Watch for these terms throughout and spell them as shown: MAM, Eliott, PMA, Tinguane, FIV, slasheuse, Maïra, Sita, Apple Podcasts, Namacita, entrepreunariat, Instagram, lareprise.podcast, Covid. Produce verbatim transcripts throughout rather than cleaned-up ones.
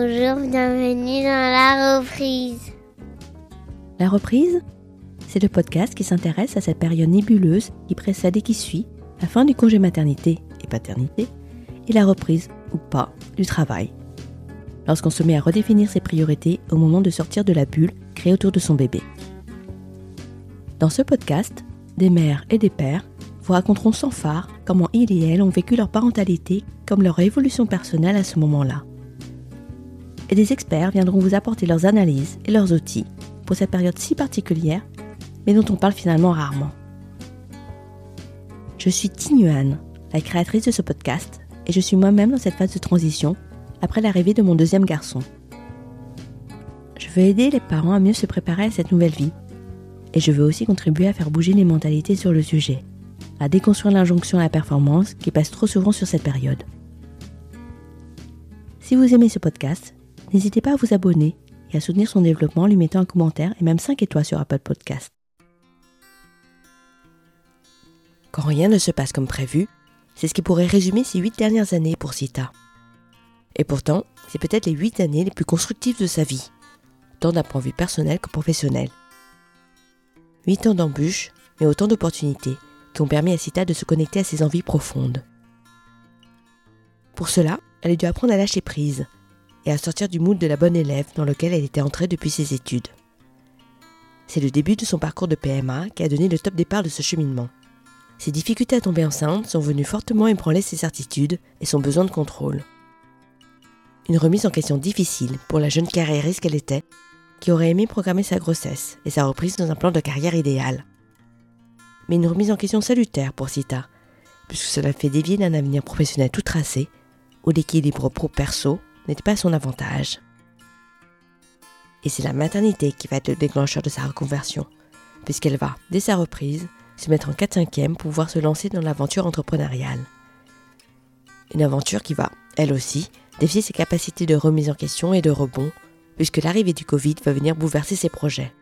Bonjour, bienvenue dans la reprise. La reprise, c'est le podcast qui s'intéresse à cette période nébuleuse qui précède et qui suit la fin du congé maternité et paternité et la reprise, ou pas, du travail. Lorsqu'on se met à redéfinir ses priorités au moment de sortir de la bulle créée autour de son bébé. Dans ce podcast, des mères et des pères vous raconteront sans phare comment ils et elles ont vécu leur parentalité comme leur évolution personnelle à ce moment-là. Et des experts viendront vous apporter leurs analyses et leurs outils pour cette période si particulière, mais dont on parle finalement rarement. Je suis Tinguane, la créatrice de ce podcast, et je suis moi-même dans cette phase de transition après l'arrivée de mon deuxième garçon. Je veux aider les parents à mieux se préparer à cette nouvelle vie, et je veux aussi contribuer à faire bouger les mentalités sur le sujet, à déconstruire l'injonction à la performance qui passe trop souvent sur cette période. Si vous aimez ce podcast, n'hésitez pas à vous abonner et à soutenir son développement en lui mettant un commentaire et même cinq étoiles sur Apple Podcast. Quand rien ne se passe comme prévu, c'est ce qui pourrait résumer ces huit dernières années pour Sita. Et pourtant, c'est peut-être les huit années les plus constructives de sa vie, tant d'un point de vue personnel que professionnel. huit ans d'embûches, mais autant d'opportunités qui ont permis à Sita de se connecter à ses envies profondes. Pour cela, elle a dû apprendre à lâcher prise, et à sortir du mood de la bonne élève dans lequel elle était entrée depuis ses études. C'est le début de son parcours de P M A qui a donné le top départ de ce cheminement. Ses difficultés à tomber enceinte sont venues fortement ébranler ses certitudes et son besoin de contrôle. Une remise en question difficile pour la jeune carriériste qu'elle était, qui aurait aimé programmer sa grossesse et sa reprise dans un plan de carrière idéal. Mais une remise en question salutaire pour Sita, puisque cela fait dévier d'un avenir professionnel tout tracé, où l'équilibre pro-perso n'était pas à son avantage. Et c'est la maternité qui va être le déclencheur de sa reconversion, puisqu'elle va, dès sa reprise, se mettre en quatre cinquièmes pour pouvoir se lancer dans l'aventure entrepreneuriale. Une aventure qui va, elle aussi, défier ses capacités de remise en question et de rebond, puisque l'arrivée du Covid va venir bouleverser ses projets.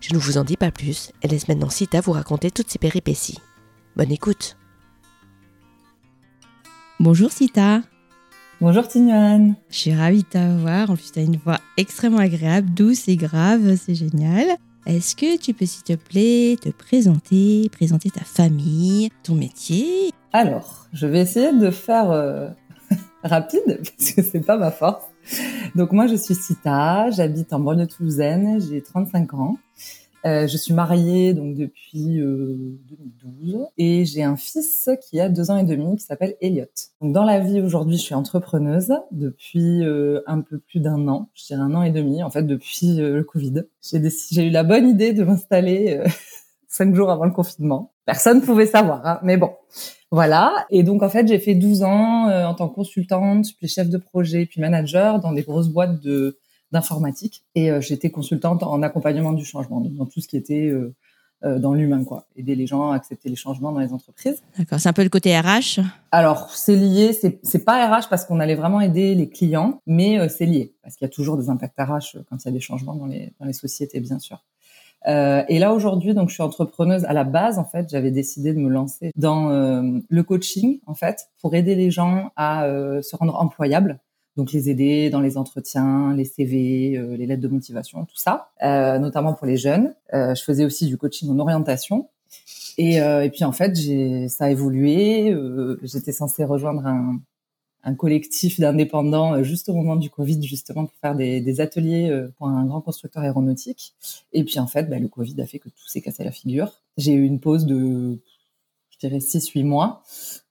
Je ne vous en dis pas plus, et laisse maintenant Sita vous raconter toutes ses péripéties. Bonne écoute. Bonjour Sita. Bonjour Tinguane. Je suis ravie de t'avoir. En plus, tu as une voix extrêmement agréable, douce et grave. C'est génial. Est-ce que tu peux, s'il te plaît, te présenter, présenter ta famille, ton métier ? Alors, je vais essayer de faire euh, rapide, parce que c'est pas ma force. Donc moi, je suis Sita, j'habite en banlieue toulousaine, j'ai trente-cinq ans. Euh, je suis mariée donc, depuis euh, deux mille douze et j'ai un fils qui a deux ans et demi qui s'appelle Eliott. Donc, dans la vie aujourd'hui, je suis entrepreneuse depuis euh, un peu plus d'un an, je dirais un an et demi en fait depuis euh, le Covid. J'ai, des, j'ai eu la bonne idée de m'installer euh, cinq jours avant le confinement. Personne ne pouvait savoir, hein, mais bon, voilà. Et donc en fait, j'ai fait douze ans euh, en tant que consultante, puis chef de projet, puis manager dans des grosses boîtes de d'informatique et euh, j'étais consultante en accompagnement du changement, donc dans tout ce qui était euh, euh, dans l'humain, quoi, aider les gens à accepter les changements dans les entreprises. D'accord, c'est un peu le côté R H. Alors c'est lié, c'est c'est pas R H parce qu'on allait vraiment aider les clients, mais euh, c'est lié parce qu'il y a toujours des impacts R H quand il y a des changements dans les dans les sociétés, bien sûr. Euh, et là aujourd'hui, donc je suis entrepreneuse à la base. En fait, j'avais décidé de me lancer dans euh, le coaching, en fait, pour aider les gens à euh, se rendre employables. Donc, les aider dans les entretiens, les C V, euh, les lettres de motivation, tout ça, euh, notamment pour les jeunes. Euh, je faisais aussi du coaching en orientation. Et, euh, et puis, en fait, j'ai, ça a évolué. Euh, j'étais censée rejoindre un, un collectif d'indépendants juste au moment du Covid, justement, pour faire des, des ateliers pour un grand constructeur aéronautique. Et puis, en fait, bah, le Covid a fait que tout s'est cassé la figure. J'ai eu une pause de, je dirais, six huit mois,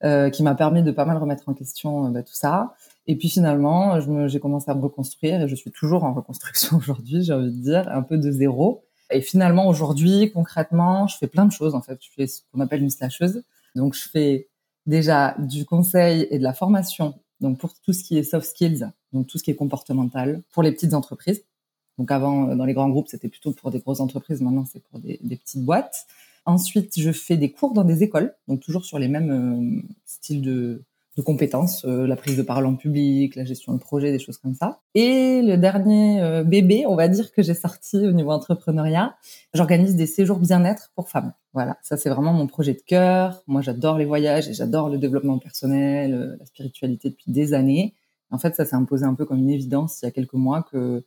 euh, qui m'a permis de pas mal remettre en question euh, bah, tout ça. Et puis finalement, je me, j'ai commencé à me reconstruire et je suis toujours en reconstruction aujourd'hui, j'ai envie de dire, un peu de zéro. Et finalement, aujourd'hui, concrètement, je fais plein de choses en fait. Je fais ce qu'on appelle une slasheuse. Donc, je fais déjà du conseil et de la formation, donc pour tout ce qui est soft skills, donc tout ce qui est comportemental, pour les petites entreprises. Donc avant, dans les grands groupes, c'était plutôt pour des grosses entreprises. Maintenant, c'est pour des, des petites boîtes. Ensuite, je fais des cours dans des écoles, donc toujours sur les mêmes euh, styles de... de compétences, euh, la prise de parole en public, la gestion de projet, des choses comme ça. Et le dernier euh, bébé, on va dire, que j'ai sorti au niveau entrepreneuriat, j'organise des séjours bien-être pour femmes. Voilà, ça c'est vraiment mon projet de cœur. Moi, j'adore les voyages et j'adore le développement personnel, euh, la spiritualité depuis des années. En fait, ça s'est imposé un peu comme une évidence il y a quelques mois que,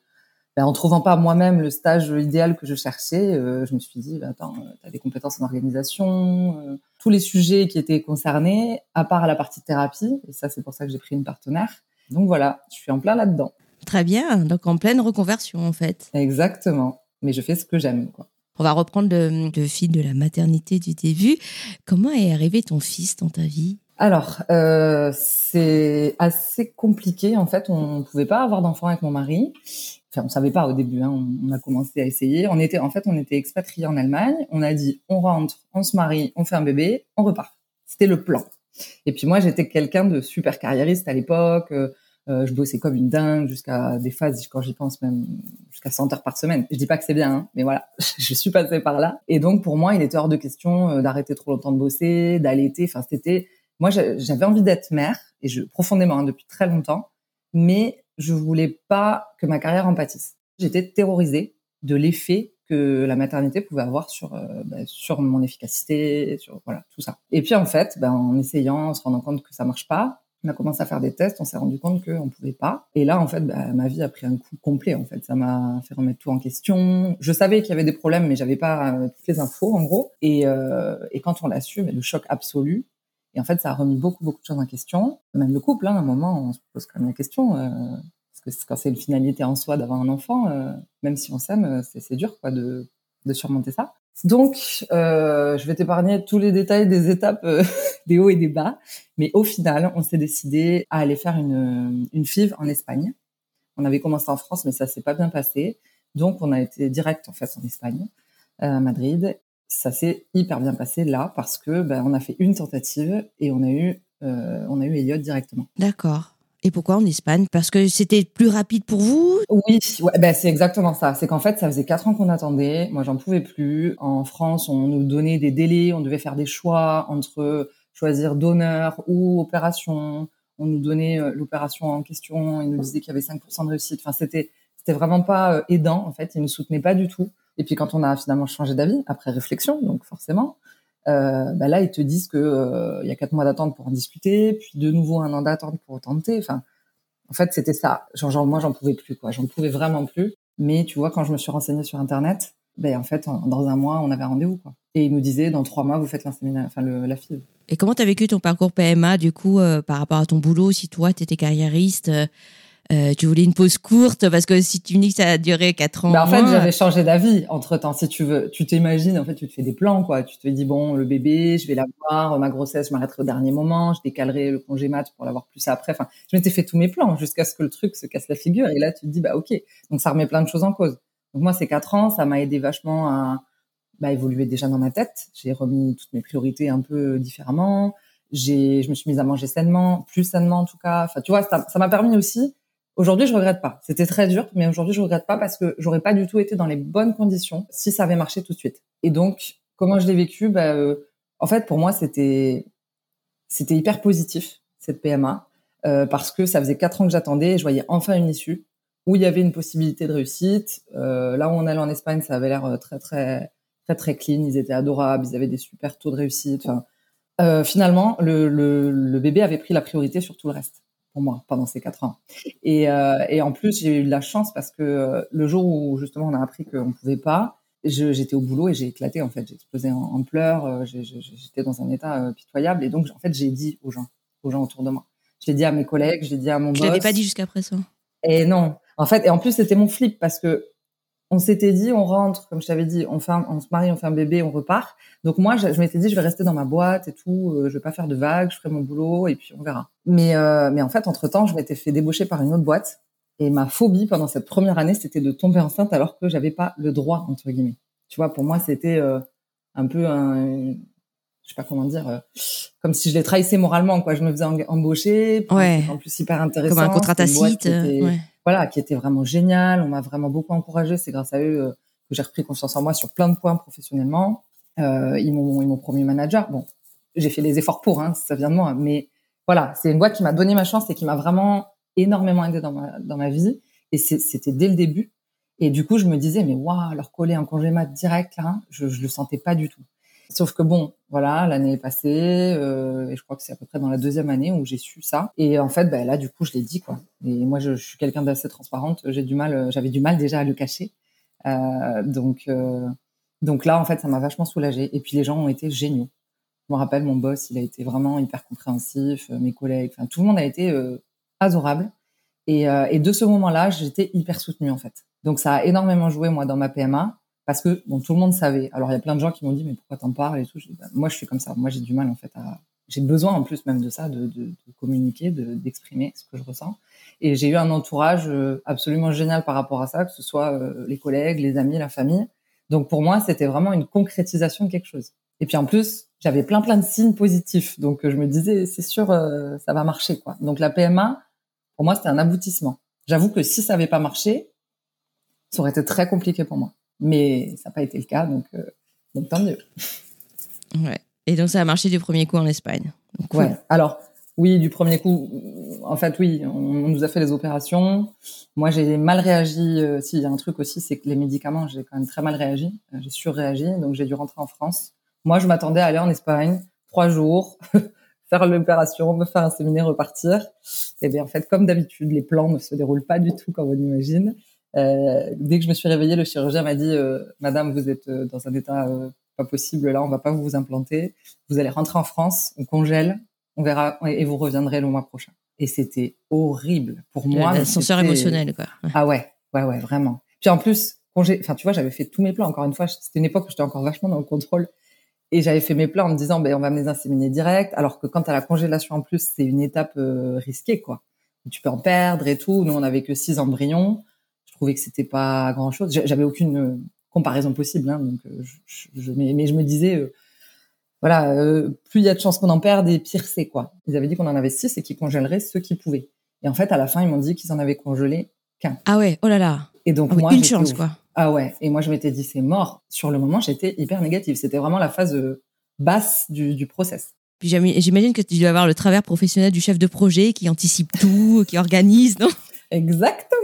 ben, en trouvant pas moi-même le stage idéal que je cherchais, euh, je me suis dit, ben, attends, t'as des compétences en organisation, euh, tous les sujets qui étaient concernés, à part la partie thérapie, et ça, c'est pour ça que j'ai pris une partenaire. Donc voilà, je suis en plein là-dedans. Très bien, donc en pleine reconversion, en fait. Exactement, mais je fais ce que j'aime, quoi. On va reprendre le, le fil de la maternité du début. Comment est arrivé ton fils dans ta vie ? Alors, euh, c'est assez compliqué. En fait, on ne pouvait pas avoir d'enfant avec mon mari. Enfin, on ne savait pas au début. Hein. On, on a commencé à essayer. On était, en fait, on était expatriés en Allemagne. On a dit, on rentre, on se marie, on fait un bébé, on repart. C'était le plan. Et puis moi, j'étais quelqu'un de super carriériste à l'époque. Euh, je bossais comme une dingue jusqu'à des phases, quand j'y pense, même jusqu'à cent heures par semaine. Je dis pas que c'est bien, hein, mais voilà, je suis passée par là. Et donc, pour moi, il était hors de question d'arrêter trop longtemps de bosser, d'allaiter. Enfin, c'était... Moi, j'avais envie d'être mère, et je profondément, hein, depuis très longtemps, mais je voulais pas que ma carrière en pâtisse. J'étais terrorisée de l'effet que la maternité pouvait avoir sur euh, bah, sur mon efficacité, sur voilà tout ça. Et puis en fait, bah, en essayant, en se rendant compte que ça marche pas, on a commencé à faire des tests, on s'est rendu compte que on pouvait pas. Et là, en fait, bah, ma vie a pris un coup complet. En fait, ça m'a fait remettre tout en question. Je savais qu'il y avait des problèmes, mais j'avais pas euh, toutes les infos, en gros. Et euh, et quand on l'a su, bah, le choc absolu. Et en fait, ça a remis beaucoup, beaucoup de choses en question. Même le couple, hein, à un moment, on se pose quand même la question. Euh, parce que quand c'est une finalité en soi d'avoir un enfant, euh, même si on s'aime, c'est, c'est dur quoi, de, de surmonter ça. Donc, euh, je vais t'épargner tous les détails des étapes, euh, des hauts et des bas. Mais au final, on s'est décidé à aller faire une, une F I V en Espagne. On avait commencé en France, mais ça s'est pas bien passé. Donc, on a été direct en fait en Espagne, à Madrid. Ça s'est hyper bien passé là parce que ben, on a fait une tentative et on a eu euh, on a eu Eliott directement. D'accord. Et pourquoi en Espagne ? Parce que c'était plus rapide pour vous ? Oui, ouais, ben c'est exactement ça. C'est qu'en fait, ça faisait quatre ans qu'on attendait. Moi, j'en pouvais plus. En France, on nous donnait des délais. On devait faire des choix entre choisir donneur ou opération. On nous donnait l'opération en question. Ils nous disaient qu'il y avait cinq pour cent de réussite. Enfin, c'était c'était vraiment pas aidant en fait. Ils nous soutenaient pas du tout. Et puis quand on a finalement changé d'avis, après réflexion, donc forcément, euh, bah là, ils te disent que euh, y a quatre mois d'attente pour en discuter, puis de nouveau un an d'attente pour tenter. Enfin, en fait, c'était ça. Genre, genre, moi, j'en pouvais plus, quoi. J'en pouvais vraiment plus. Mais tu vois, quand je me suis renseignée sur Internet, ben bah, en fait, en, dans un mois, on avait rendez-vous, quoi. Et ils nous disaient, dans trois mois, vous faites l'insémination, enfin, le, la F I V. Et comment t'as vécu ton parcours P M A, du coup, euh, par rapport à ton boulot, si toi, t'étais carriériste euh... Euh, tu voulais une pause courte parce que si tu me dis que ça a duré quatre ans. Bah en fait, moins, j'avais changé d'avis entre temps. Si tu veux, tu t'imagines, en fait, tu te fais des plans, quoi. Tu te dis, bon, le bébé, je vais l'avoir, ma grossesse, je m'arrêterai au dernier moment, je décalerai le congé mat pour l'avoir plus après. Enfin, je m'étais fait tous mes plans jusqu'à ce que le truc se casse la figure. Et là, tu te dis, bah, ok. Donc, ça remet plein de choses en cause. Donc, moi, ces quatre ans, ça m'a aidé vachement à, bah, évoluer déjà dans ma tête. J'ai remis toutes mes priorités un peu différemment. J'ai, je me suis mise à manger sainement, plus sainement, en tout cas. Enfin, tu vois, ça, ça m'a permis aussi. Aujourd'hui, je regrette pas. C'était très dur, mais aujourd'hui, je regrette pas parce que j'aurais pas du tout été dans les bonnes conditions si ça avait marché tout de suite. Et donc, comment je l'ai vécu ? Bah, euh, en fait, pour moi, c'était c'était hyper positif cette P M A euh, parce que ça faisait quatre ans que j'attendais et je voyais enfin une issue où il y avait une possibilité de réussite. Euh, là où on allait en Espagne, ça avait l'air très très très très clean. Ils étaient adorables, ils avaient des super taux de réussite. Enfin, euh, finalement, le, le le bébé avait pris la priorité sur tout le reste. Pour moi, pendant ces quatre ans. Et, euh, et en plus, j'ai eu de la chance parce que euh, le jour où, justement, on a appris qu'on ne pouvait pas, je, j'étais au boulot et j'ai éclaté, en fait. J'ai explosé en, en pleurs, euh, j'ai, j'étais dans un état euh, pitoyable. Et donc, en fait, j'ai dit aux gens, aux gens autour de moi. Je l'ai dit à mes collègues, je l'ai dit à mon boss. Je ne l'avais pas dit jusqu'à présent. Et non. En fait, et en plus, c'était mon flip parce que on s'était dit, on rentre, comme je t'avais dit, on, fait un, on se marie, on fait un bébé, on repart. Donc moi, je, je m'étais dit, je vais rester dans ma boîte et tout, euh, je vais pas faire de vagues, je ferai mon boulot et puis on verra. Mais euh, mais en fait, entre-temps, je m'étais fait débaucher par une autre boîte et ma phobie pendant cette première année, c'était de tomber enceinte alors que j'avais pas le droit, entre guillemets. Tu vois, pour moi, c'était euh, un peu un... Je sais pas comment dire, euh, comme si je les trahissais moralement, quoi. Je me faisais embaucher, ouais. En plus hyper intéressant. Comme un contrat tacite. Était, ouais. Voilà, qui était vraiment génial. On m'a vraiment beaucoup encouragée. C'est grâce à eux euh, que j'ai repris confiance en moi sur plein de points professionnellement. Euh, ils m'ont, ils m'ont promu manager. Bon, j'ai fait les efforts pour, hein, ça vient de moi. Mais voilà, c'est une boîte qui m'a donné ma chance et qui m'a vraiment énormément aidée dans ma, dans ma vie. Et c'est, c'était dès le début. Et du coup, je me disais, mais waouh, leur coller un congé mat direct, là, hein, je, je le sentais pas du tout. Sauf que bon, voilà, l'année est passée, euh, et je crois que c'est à peu près dans la deuxième année où j'ai su ça. Et en fait, bah, là, du coup, je l'ai dit, quoi. Et moi, je, je suis quelqu'un d'assez transparente. J'ai du mal, j'avais du mal déjà à le cacher. Euh, donc, euh, donc là, en fait, ça m'a vachement soulagée. Et puis, les gens ont été géniaux. Je me rappelle, mon boss, il a été vraiment hyper compréhensif. Mes collègues, enfin, tout le monde a été euh, adorable. Et, euh, et de ce moment-là, j'étais hyper soutenue, en fait. Donc, ça a énormément joué, moi, dans ma P M A. Parce que bon, tout le monde savait. Alors, il y a plein de gens qui m'ont dit « mais pourquoi t'en parles ?» et tout. Je dis, bah, moi, je suis comme ça. Moi, j'ai du mal, en fait, à... J'ai besoin, en plus, même de ça, de, de, de communiquer, de, d'exprimer ce que je ressens. Et j'ai eu un entourage absolument génial par rapport à ça, que ce soit euh, les collègues, les amis, la famille. Donc, pour moi, c'était vraiment une concrétisation de quelque chose. Et puis, en plus, j'avais plein, plein de signes positifs. Donc, je me disais « c'est sûr, euh, ça va marcher, quoi. » Donc, la P M A, pour moi, c'était un aboutissement. J'avoue que si ça n'avait pas marché, ça aurait été très compliqué pour moi. Mais ça n'a pas été le cas, donc, euh, donc tant mieux. Ouais. Et donc, ça a marché du premier coup en Espagne. Donc, ouais. Cool. Alors, oui, du premier coup, en fait, oui, on, on nous a fait les opérations. Moi, j'ai mal réagi. Euh, si, il y a un truc aussi, c'est que les médicaments, j'ai quand même très mal réagi. Euh, j'ai surréagi, donc j'ai dû rentrer en France. Moi, je m'attendais à aller en Espagne, trois jours, faire l'opération, me faire un séminaire, repartir. Et bien, en fait, comme d'habitude, les plans ne se déroulent pas du tout comme on imagine. Euh, dès que je me suis réveillée, le chirurgien m'a dit euh, « Madame, vous êtes euh, dans un état euh, pas possible, là, on va pas vous implanter. Vous allez rentrer en France, on congèle, on verra, et vous reviendrez le mois prochain. » Et c'était horrible pour moi. L'ascenseur émotionnel, quoi. Ouais. Ah ouais, ouais, ouais, vraiment. Puis en plus, congé... enfin, tu vois, j'avais fait tous mes plans. Encore une fois, c'était une époque où j'étais encore vachement dans le contrôle. Et j'avais fait mes plans en me disant bah, « On va amener un séminaire direct. » Alors que quand t'as la congélation en plus, c'est une étape euh, risquée, quoi. Tu peux en perdre et tout. Nous, on avait que six embryons. Je trouvais que c'était pas grand chose. J'avais aucune comparaison possible, hein, donc je, je, je, mais, mais je me disais, euh, voilà, euh, plus il y a de chances qu'on en perde et pire c'est quoi. Ils avaient dit qu'on en avait six et qu'ils congéleraient ceux qui pouvaient. Et en fait, à la fin, ils m'ont dit qu'ils en avaient congelé qu'un. Ah ouais, oh là là. Et donc ah moi, oui, une chance quoi. Ah ouais. Et moi, je m'étais dit c'est mort. Sur le moment, j'étais hyper négative. C'était vraiment la phase basse du, du process. Puis j'imagine que tu dois avoir le travers professionnel du chef de projet qui anticipe tout, qui organise, non ? Exactement.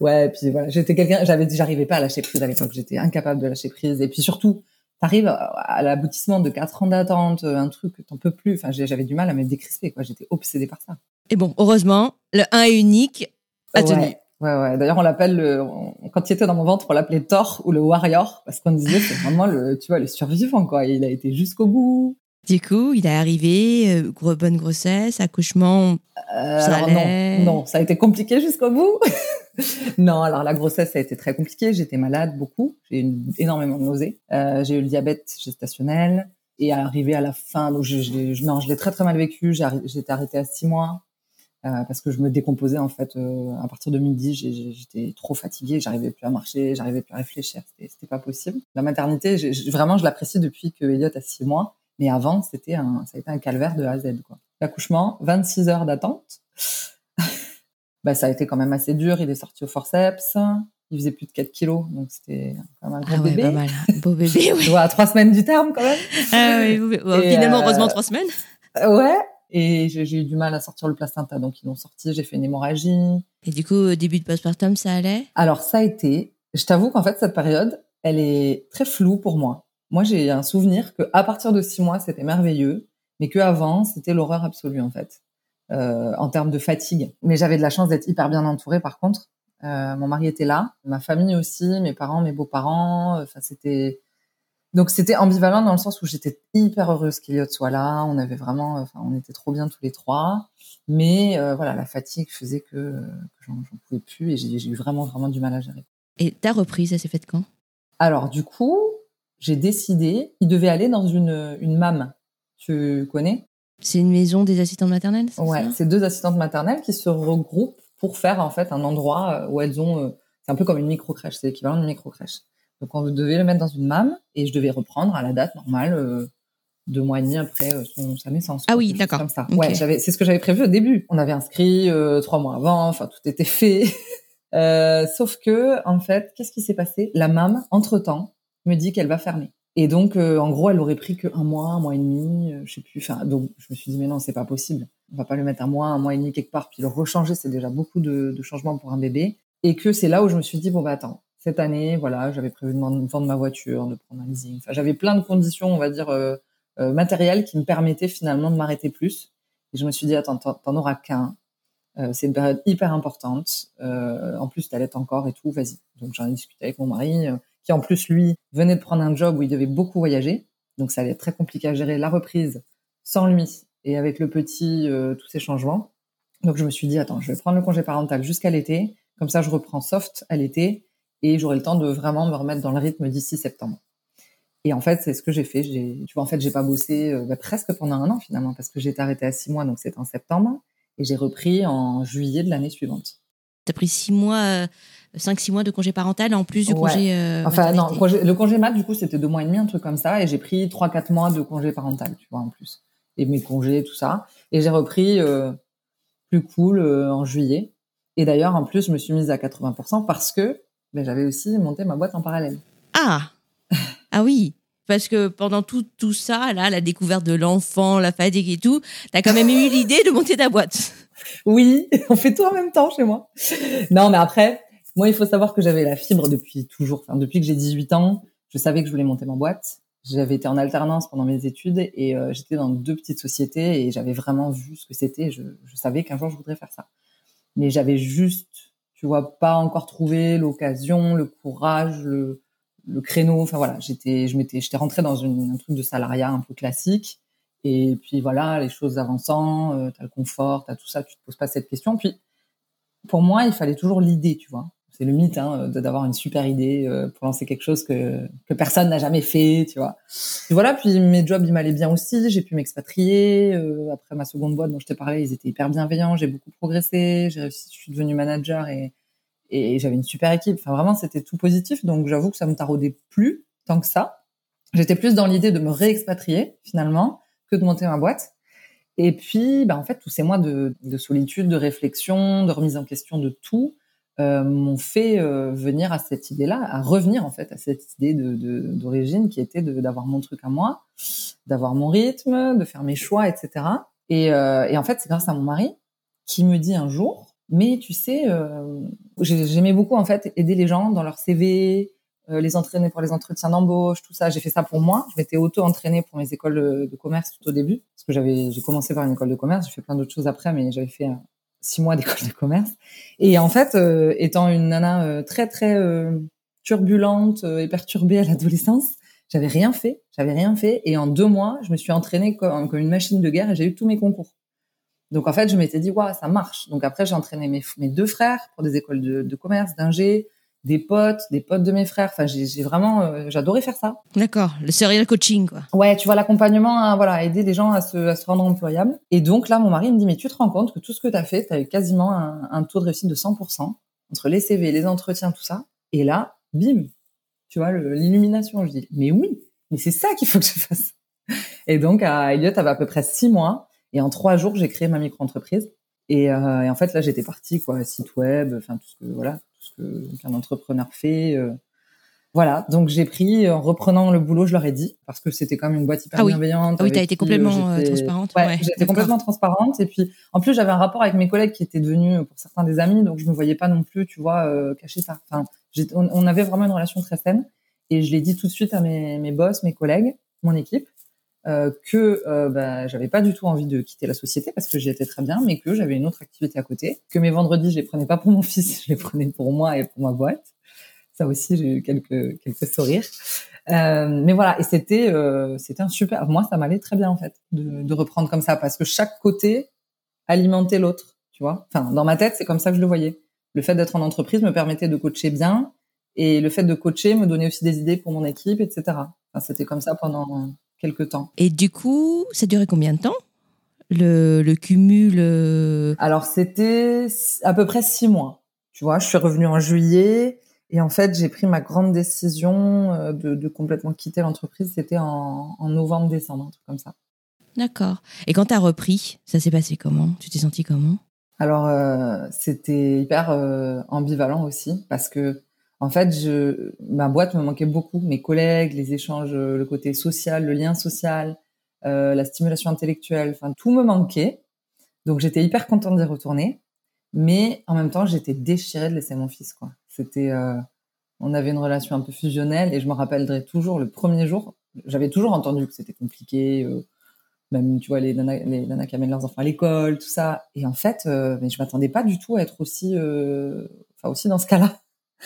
Ouais, puis voilà, j'étais quelqu'un, j'avais, j'arrivais pas à lâcher prise à l'époque, j'étais incapable de lâcher prise. Et puis surtout, t'arrives à, à l'aboutissement de quatre ans d'attente, un truc que t'en peux plus. Enfin, j'avais du mal à me décrisper, quoi. J'étais obsédée par ça. Et bon, heureusement, le un est unique à tenir. Ouais, ouais, ouais. D'ailleurs, on l'appelle, le, on, quand il était dans mon ventre, on l'appelait Thor ou le Warrior, parce qu'on disait, c'est vraiment le, tu vois, le survivant, quoi. Il a été jusqu'au bout. Du coup, il est arrivé, euh, gros, bonne grossesse, accouchement, euh, ça alors allait... non, non, ça a été compliqué jusqu'au bout. Non, alors la grossesse, ça a été très compliqué. J'étais malade beaucoup, j'ai eu énormément de nausées. Euh, j'ai eu le diabète gestationnel et arrivé à la fin, donc je, je, non, je l'ai très très mal vécu. J'ai, j'étais arrêtée à six mois euh, parce que je me décomposais en fait. Euh, à partir de midi, j'ai, j'étais trop fatiguée, j'arrivais plus à marcher, j'arrivais plus à réfléchir, c'était, c'était pas possible. La maternité, j'ai, vraiment, je l'apprécie depuis que Eliott a six mois. Mais avant, c'était un, ça a été un calvaire de A à Z, quoi. L'accouchement, vingt-six heures d'attente. Bah, ça a été quand même assez dur. Il est sorti au forceps. Il faisait plus de quatre kilos. Donc, c'était quand même un gros ah ouais, bébé. Pas mal. Beau bébé, oui. À trois semaines du terme, quand même. Ah oui, oui. Bon, finalement, euh, heureusement, trois semaines. Ouais. Et j'ai, j'ai eu du mal à sortir le placenta. Donc, ils l'ont sorti. J'ai fait une hémorragie. Et du coup, au début de postpartum, ça allait? Alors, ça a été. Je t'avoue qu'en fait, cette période, elle est très floue pour moi. Moi, j'ai un souvenir que à partir de six mois, c'était merveilleux, mais que avant, c'était l'horreur absolue en fait, euh, en termes de fatigue. Mais j'avais de la chance d'être hyper bien entourée. Par contre, euh, mon mari était là, ma famille aussi, mes parents, mes beaux-parents. Enfin, c'était donc c'était ambivalent dans le sens où j'étais hyper heureuse qu'Eliott soit là. On avait vraiment, enfin, on était trop bien tous les trois. Mais euh, voilà, la fatigue faisait que, euh, que j'en, j'en pouvais plus et j'ai, j'ai eu vraiment, vraiment du mal à gérer. Et ta reprise, ça s'est faite quand ? Alors, du coup. J'ai décidé, il devait aller dans une, une M A M, tu connais ? C'est une maison des assistantes maternelles, c'est ouais, ça ? Ouais, c'est deux assistantes maternelles qui se regroupent pour faire en fait un endroit où elles ont... C'est un peu comme une micro-crèche, c'est l'équivalent d'une micro-crèche. Donc on devait le mettre dans une M A M et je devais reprendre à la date normale, euh, deux mois et demi après euh, son, sa naissance. Ah oui, d'accord. Comme ça. Okay. Ouais, j'avais, c'est ce que j'avais prévu au début. On avait inscrit euh, trois mois avant, enfin tout était fait. euh, sauf que, en fait, qu'est-ce qui s'est passé ? La M A M, entre-temps, me dit qu'elle va fermer. Et donc, euh, en gros, elle aurait pris qu'un mois, un mois et demi, euh, je sais plus. Enfin, donc, je me suis dit, mais non, c'est pas possible. On va pas le mettre un mois, un mois et demi quelque part, puis le rechanger, c'est déjà beaucoup de, de changements pour un bébé. Et que c'est là où je me suis dit, bon, bah attends, cette année, voilà, j'avais prévu de vendre ma voiture, de prendre un leasing. Enfin, j'avais plein de conditions, on va dire, euh, euh, matérielles qui me permettaient finalement de m'arrêter plus. Et je me suis dit, attends, t'en, t'en auras qu'un. Euh, c'est une période hyper importante. Euh, en plus, t'allaites encore et tout, vas-y. Donc, j'en ai discuté avec mon mari, euh, qui en plus, lui, venait de prendre un job où il devait beaucoup voyager. Donc, ça allait être très compliqué à gérer la reprise sans lui et avec le petit, euh, tous ces changements. Donc, je me suis dit, attends, je vais prendre le congé parental jusqu'à l'été. Comme ça, je reprends soft à l'été. Et j'aurai le temps de vraiment me remettre dans le rythme d'ici septembre. Et en fait, c'est ce que j'ai fait. J'ai, tu vois, en fait, j'ai pas bossé euh, bah, presque pendant un an finalement, parce que j'ai été arrêtée à six mois, donc c'était en septembre, et j'ai repris en juillet de l'année suivante. T'as pris six mois, euh, cinq six mois de congé parental en plus du ouais. congé. Euh, enfin non, congé, le congé mat du coup c'était deux mois et demi, un truc comme ça, et j'ai pris trois quatre mois de congé parental, tu vois en plus, et mes congés tout ça, et j'ai repris euh, plus cool euh, en juillet. Et d'ailleurs en plus, je me suis mise à quatre-vingts pour cent parce que ben, j'avais aussi monté ma boîte en parallèle. Ah Ah oui, parce que pendant tout, tout ça, là, la découverte de l'enfant, la fatigue et tout, t'as quand même eu l'idée de monter ta boîte. Oui, on fait tout en même temps chez moi. Non, mais après, moi, il faut savoir que j'avais la fibre depuis toujours. Enfin, depuis que j'ai dix-huit ans, je savais que je voulais monter ma boîte. J'avais été en alternance pendant mes études et euh, j'étais dans deux petites sociétés et j'avais vraiment vu ce que c'était. Je, je savais qu'un jour, je voudrais faire ça. Mais j'avais juste... tu vois, pas encore trouvé l'occasion, le courage, le, le créneau. Enfin voilà, j'étais, je m'étais, j'étais rentrée dans une, un truc de salariat un peu classique. Et puis voilà, les choses avançant, euh, t'as le confort, t'as tout ça, tu te poses pas cette question. Puis pour moi, il fallait toujours l'idée, tu vois. C'est le mythe hein, d'avoir une super idée pour lancer quelque chose que que personne n'a jamais fait, tu vois. Et voilà, puis mes jobs, ils m'allaient bien aussi. J'ai pu m'expatrier. Euh, après ma seconde boîte dont je t'ai parlé, ils étaient hyper bienveillants. J'ai beaucoup progressé. J'ai réussi, je suis devenue manager et et j'avais une super équipe. Enfin vraiment, c'était tout positif. Donc j'avoue que ça me taraudait plus tant que ça. J'étais plus dans l'idée de me réexpatrier finalement que de monter ma boîte. Et puis, bah en fait, tous ces mois de de solitude, de réflexion, de remise en question de tout. Euh, m'ont fait euh, venir à cette idée-là, à revenir en fait à cette idée de, de, d'origine qui était de, d'avoir mon truc à moi, d'avoir mon rythme, de faire mes choix, et cetera. Et, euh, et en fait, c'est grâce à mon mari qui me dit un jour, mais tu sais, euh, j'aimais beaucoup en fait aider les gens dans leur C V, euh, les entraîner pour les entretiens d'embauche, tout ça. J'ai fait ça pour moi. Je m'étais auto-entraînée pour mes écoles de commerce tout au début, parce que j'avais, j'ai commencé par une école de commerce. J'ai fait plein d'autres choses après, mais j'avais fait... Euh, six mois d'école de commerce. Et en fait, euh, étant une nana euh, très, très euh, turbulente euh, et perturbée à l'adolescence, j'avais rien fait. J'avais rien fait. Et en deux mois, je me suis entraînée comme, comme une machine de guerre et j'ai eu tous mes concours. Donc, en fait, je m'étais dit, waouh, ça marche. Donc, après, j'ai entraîné mes, mes deux frères pour des écoles de, de commerce, d'ingé, des potes, des potes de mes frères. Enfin, j'ai, j'ai vraiment... Euh, j'adorais faire ça. D'accord. Le serial coaching, quoi. Ouais, tu vois, l'accompagnement, à, voilà, aider les gens à se, à se rendre employables. Et donc, là, mon mari me dit, mais tu te rends compte que tout ce que t'as fait, t'as eu quasiment un, un taux de réussite de cent pour cent, entre les C V, les entretiens, tout ça. Et là, bim, tu vois, le, l'illumination. Je dis, mais oui, mais c'est ça qu'il faut que je fasse. Et donc, à Eliott, t'avais à peu près six mois. Et en trois jours, j'ai créé ma micro-entreprise. Et, euh, et en fait, là, j'étais partie, quoi, site web, enfin, tout ce que, voilà... ce que, qu'un entrepreneur fait. Euh, voilà, donc j'ai pris, en reprenant le boulot, je leur ai dit, parce que c'était quand même une boîte hyper ah oui. bienveillante. Ah oui, t'as été complètement euh, transparente. Ouais, ouais j'étais d'accord. complètement transparente. Et puis, en plus, j'avais un rapport avec mes collègues qui étaient devenus, pour certains, des amis, donc je me voyais pas non plus, tu vois, euh, cacher ça. Enfin, j'ai, on, on avait vraiment une relation très saine. Et je l'ai dit tout de suite à mes, mes boss, mes collègues, mon équipe, euh, que euh, bah, j'avais pas du tout envie de quitter la société parce que j'y étais très bien, mais que j'avais une autre activité à côté, que mes vendredis je les prenais pas pour mon fils, je les prenais pour moi et pour ma boîte. Ça aussi j'ai eu quelques quelques sourires, euh, mais voilà. Et c'était euh, c'était un super. Moi ça m'allait très bien en fait de, de reprendre comme ça parce que chaque côté alimentait l'autre, tu vois. Enfin dans ma tête c'est comme ça que je le voyais. Le fait d'être en entreprise me permettait de coacher bien et le fait de coacher me donnait aussi des idées pour mon équipe, et cetera. Enfin c'était comme ça pendant quelques temps. Et du coup, ça durait combien de temps le, le cumul euh... Alors, c'était à peu près six mois. Tu vois, je suis revenue en juillet et en fait, j'ai pris ma grande décision de, de complètement quitter l'entreprise. C'était en, en novembre, décembre, un truc comme ça. D'accord. Et quand tu as repris, ça s'est passé comment ? Tu t'es sentie comment ? Alors, euh, c'était hyper euh, ambivalent aussi parce que en fait, je, ma boîte me manquait beaucoup. Mes collègues, les échanges, le côté social, le lien social, euh, la stimulation intellectuelle, enfin, tout me manquait. Donc, j'étais hyper contente d'y retourner. Mais en même temps, j'étais déchirée de laisser mon fils, quoi. C'était, euh, on avait une relation un peu fusionnelle et je me rappellerai toujours le premier jour, j'avais toujours entendu que c'était compliqué, euh, même tu vois les nanas, les nanas qui amènent leurs enfants à l'école, tout ça. Et en fait, euh, mais je m'attendais pas du tout à être aussi, euh, enfin aussi dans ce cas-là.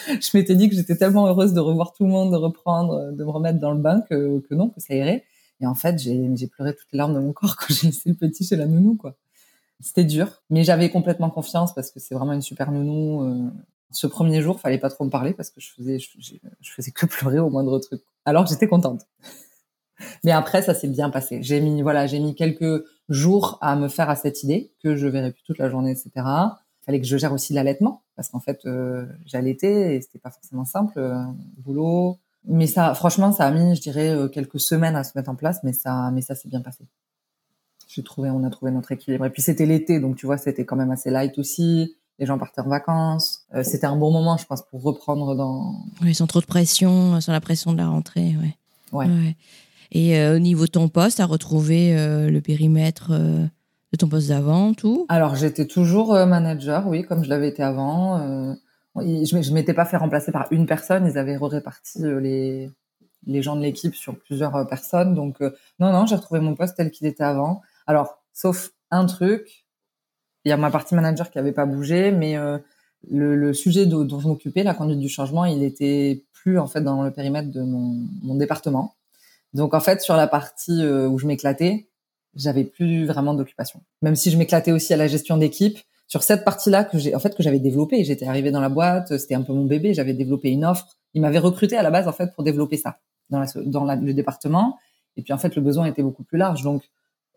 Je m'étais dit que j'étais tellement heureuse de revoir tout le monde, de reprendre, de me remettre dans le bain que, que non, que ça irait. Et en fait, j'ai, j'ai pleuré toutes les larmes de mon corps quand j'ai laissé le petit chez la nounou, quoi. C'était dur, mais j'avais complètement confiance parce que c'est vraiment une super nounou. Ce premier jour, fallait pas trop me parler parce que je faisais, je, je, je faisais que pleurer au moindre truc. Alors j'étais contente. Mais après, ça s'est bien passé. J'ai mis, voilà, j'ai mis quelques jours à me faire à cette idée que je verrais plus toute la journée, et cetera. Il fallait que je gère aussi l'allaitement parce qu'en fait, euh, j'allaitais et c'était pas forcément simple, euh, boulot. Mais ça, franchement, ça a mis, je dirais, quelques semaines à se mettre en place, mais ça, mais ça s'est bien passé. J'ai trouvé, on a trouvé notre équilibre. Et puis c'était l'été, donc tu vois, c'était quand même assez light aussi. Les gens partaient en vacances. Euh, c'était un bon moment, je pense, pour reprendre dans... Oui, sans trop de pression, sans la pression de la rentrée, ouais. Ouais. Ouais. Et euh, au niveau de ton poste, t'as retrouvé euh, le périmètre euh, de ton poste d'avant, tout ? Alors, j'étais toujours euh, manager, oui, comme je l'avais été avant. Euh, je ne m'étais pas fait remplacer par une personne. Ils avaient réparti euh, les, les gens de l'équipe sur plusieurs euh, personnes. Donc, euh, non, non, j'ai retrouvé mon poste tel qu'il était avant. Alors, sauf un truc, il y a ma partie manager qui n'avait pas bougé, mais euh, le, le sujet de, dont je m'occupais, la conduite du changement, il n'était plus en fait dans le périmètre de mon, mon département. Donc en fait, sur la partie euh, où je m'éclatais, j'avais plus vraiment d'occupation. Même si je m'éclatais aussi à la gestion d'équipe, sur cette partie-là que j'ai, en fait, que j'avais développée, j'étais arrivée dans la boîte, c'était un peu mon bébé, j'avais développé une offre. Ils m'avaient recruté à la base en fait pour développer ça dans, la, dans la, le département. Et puis en fait, le besoin était beaucoup plus large, donc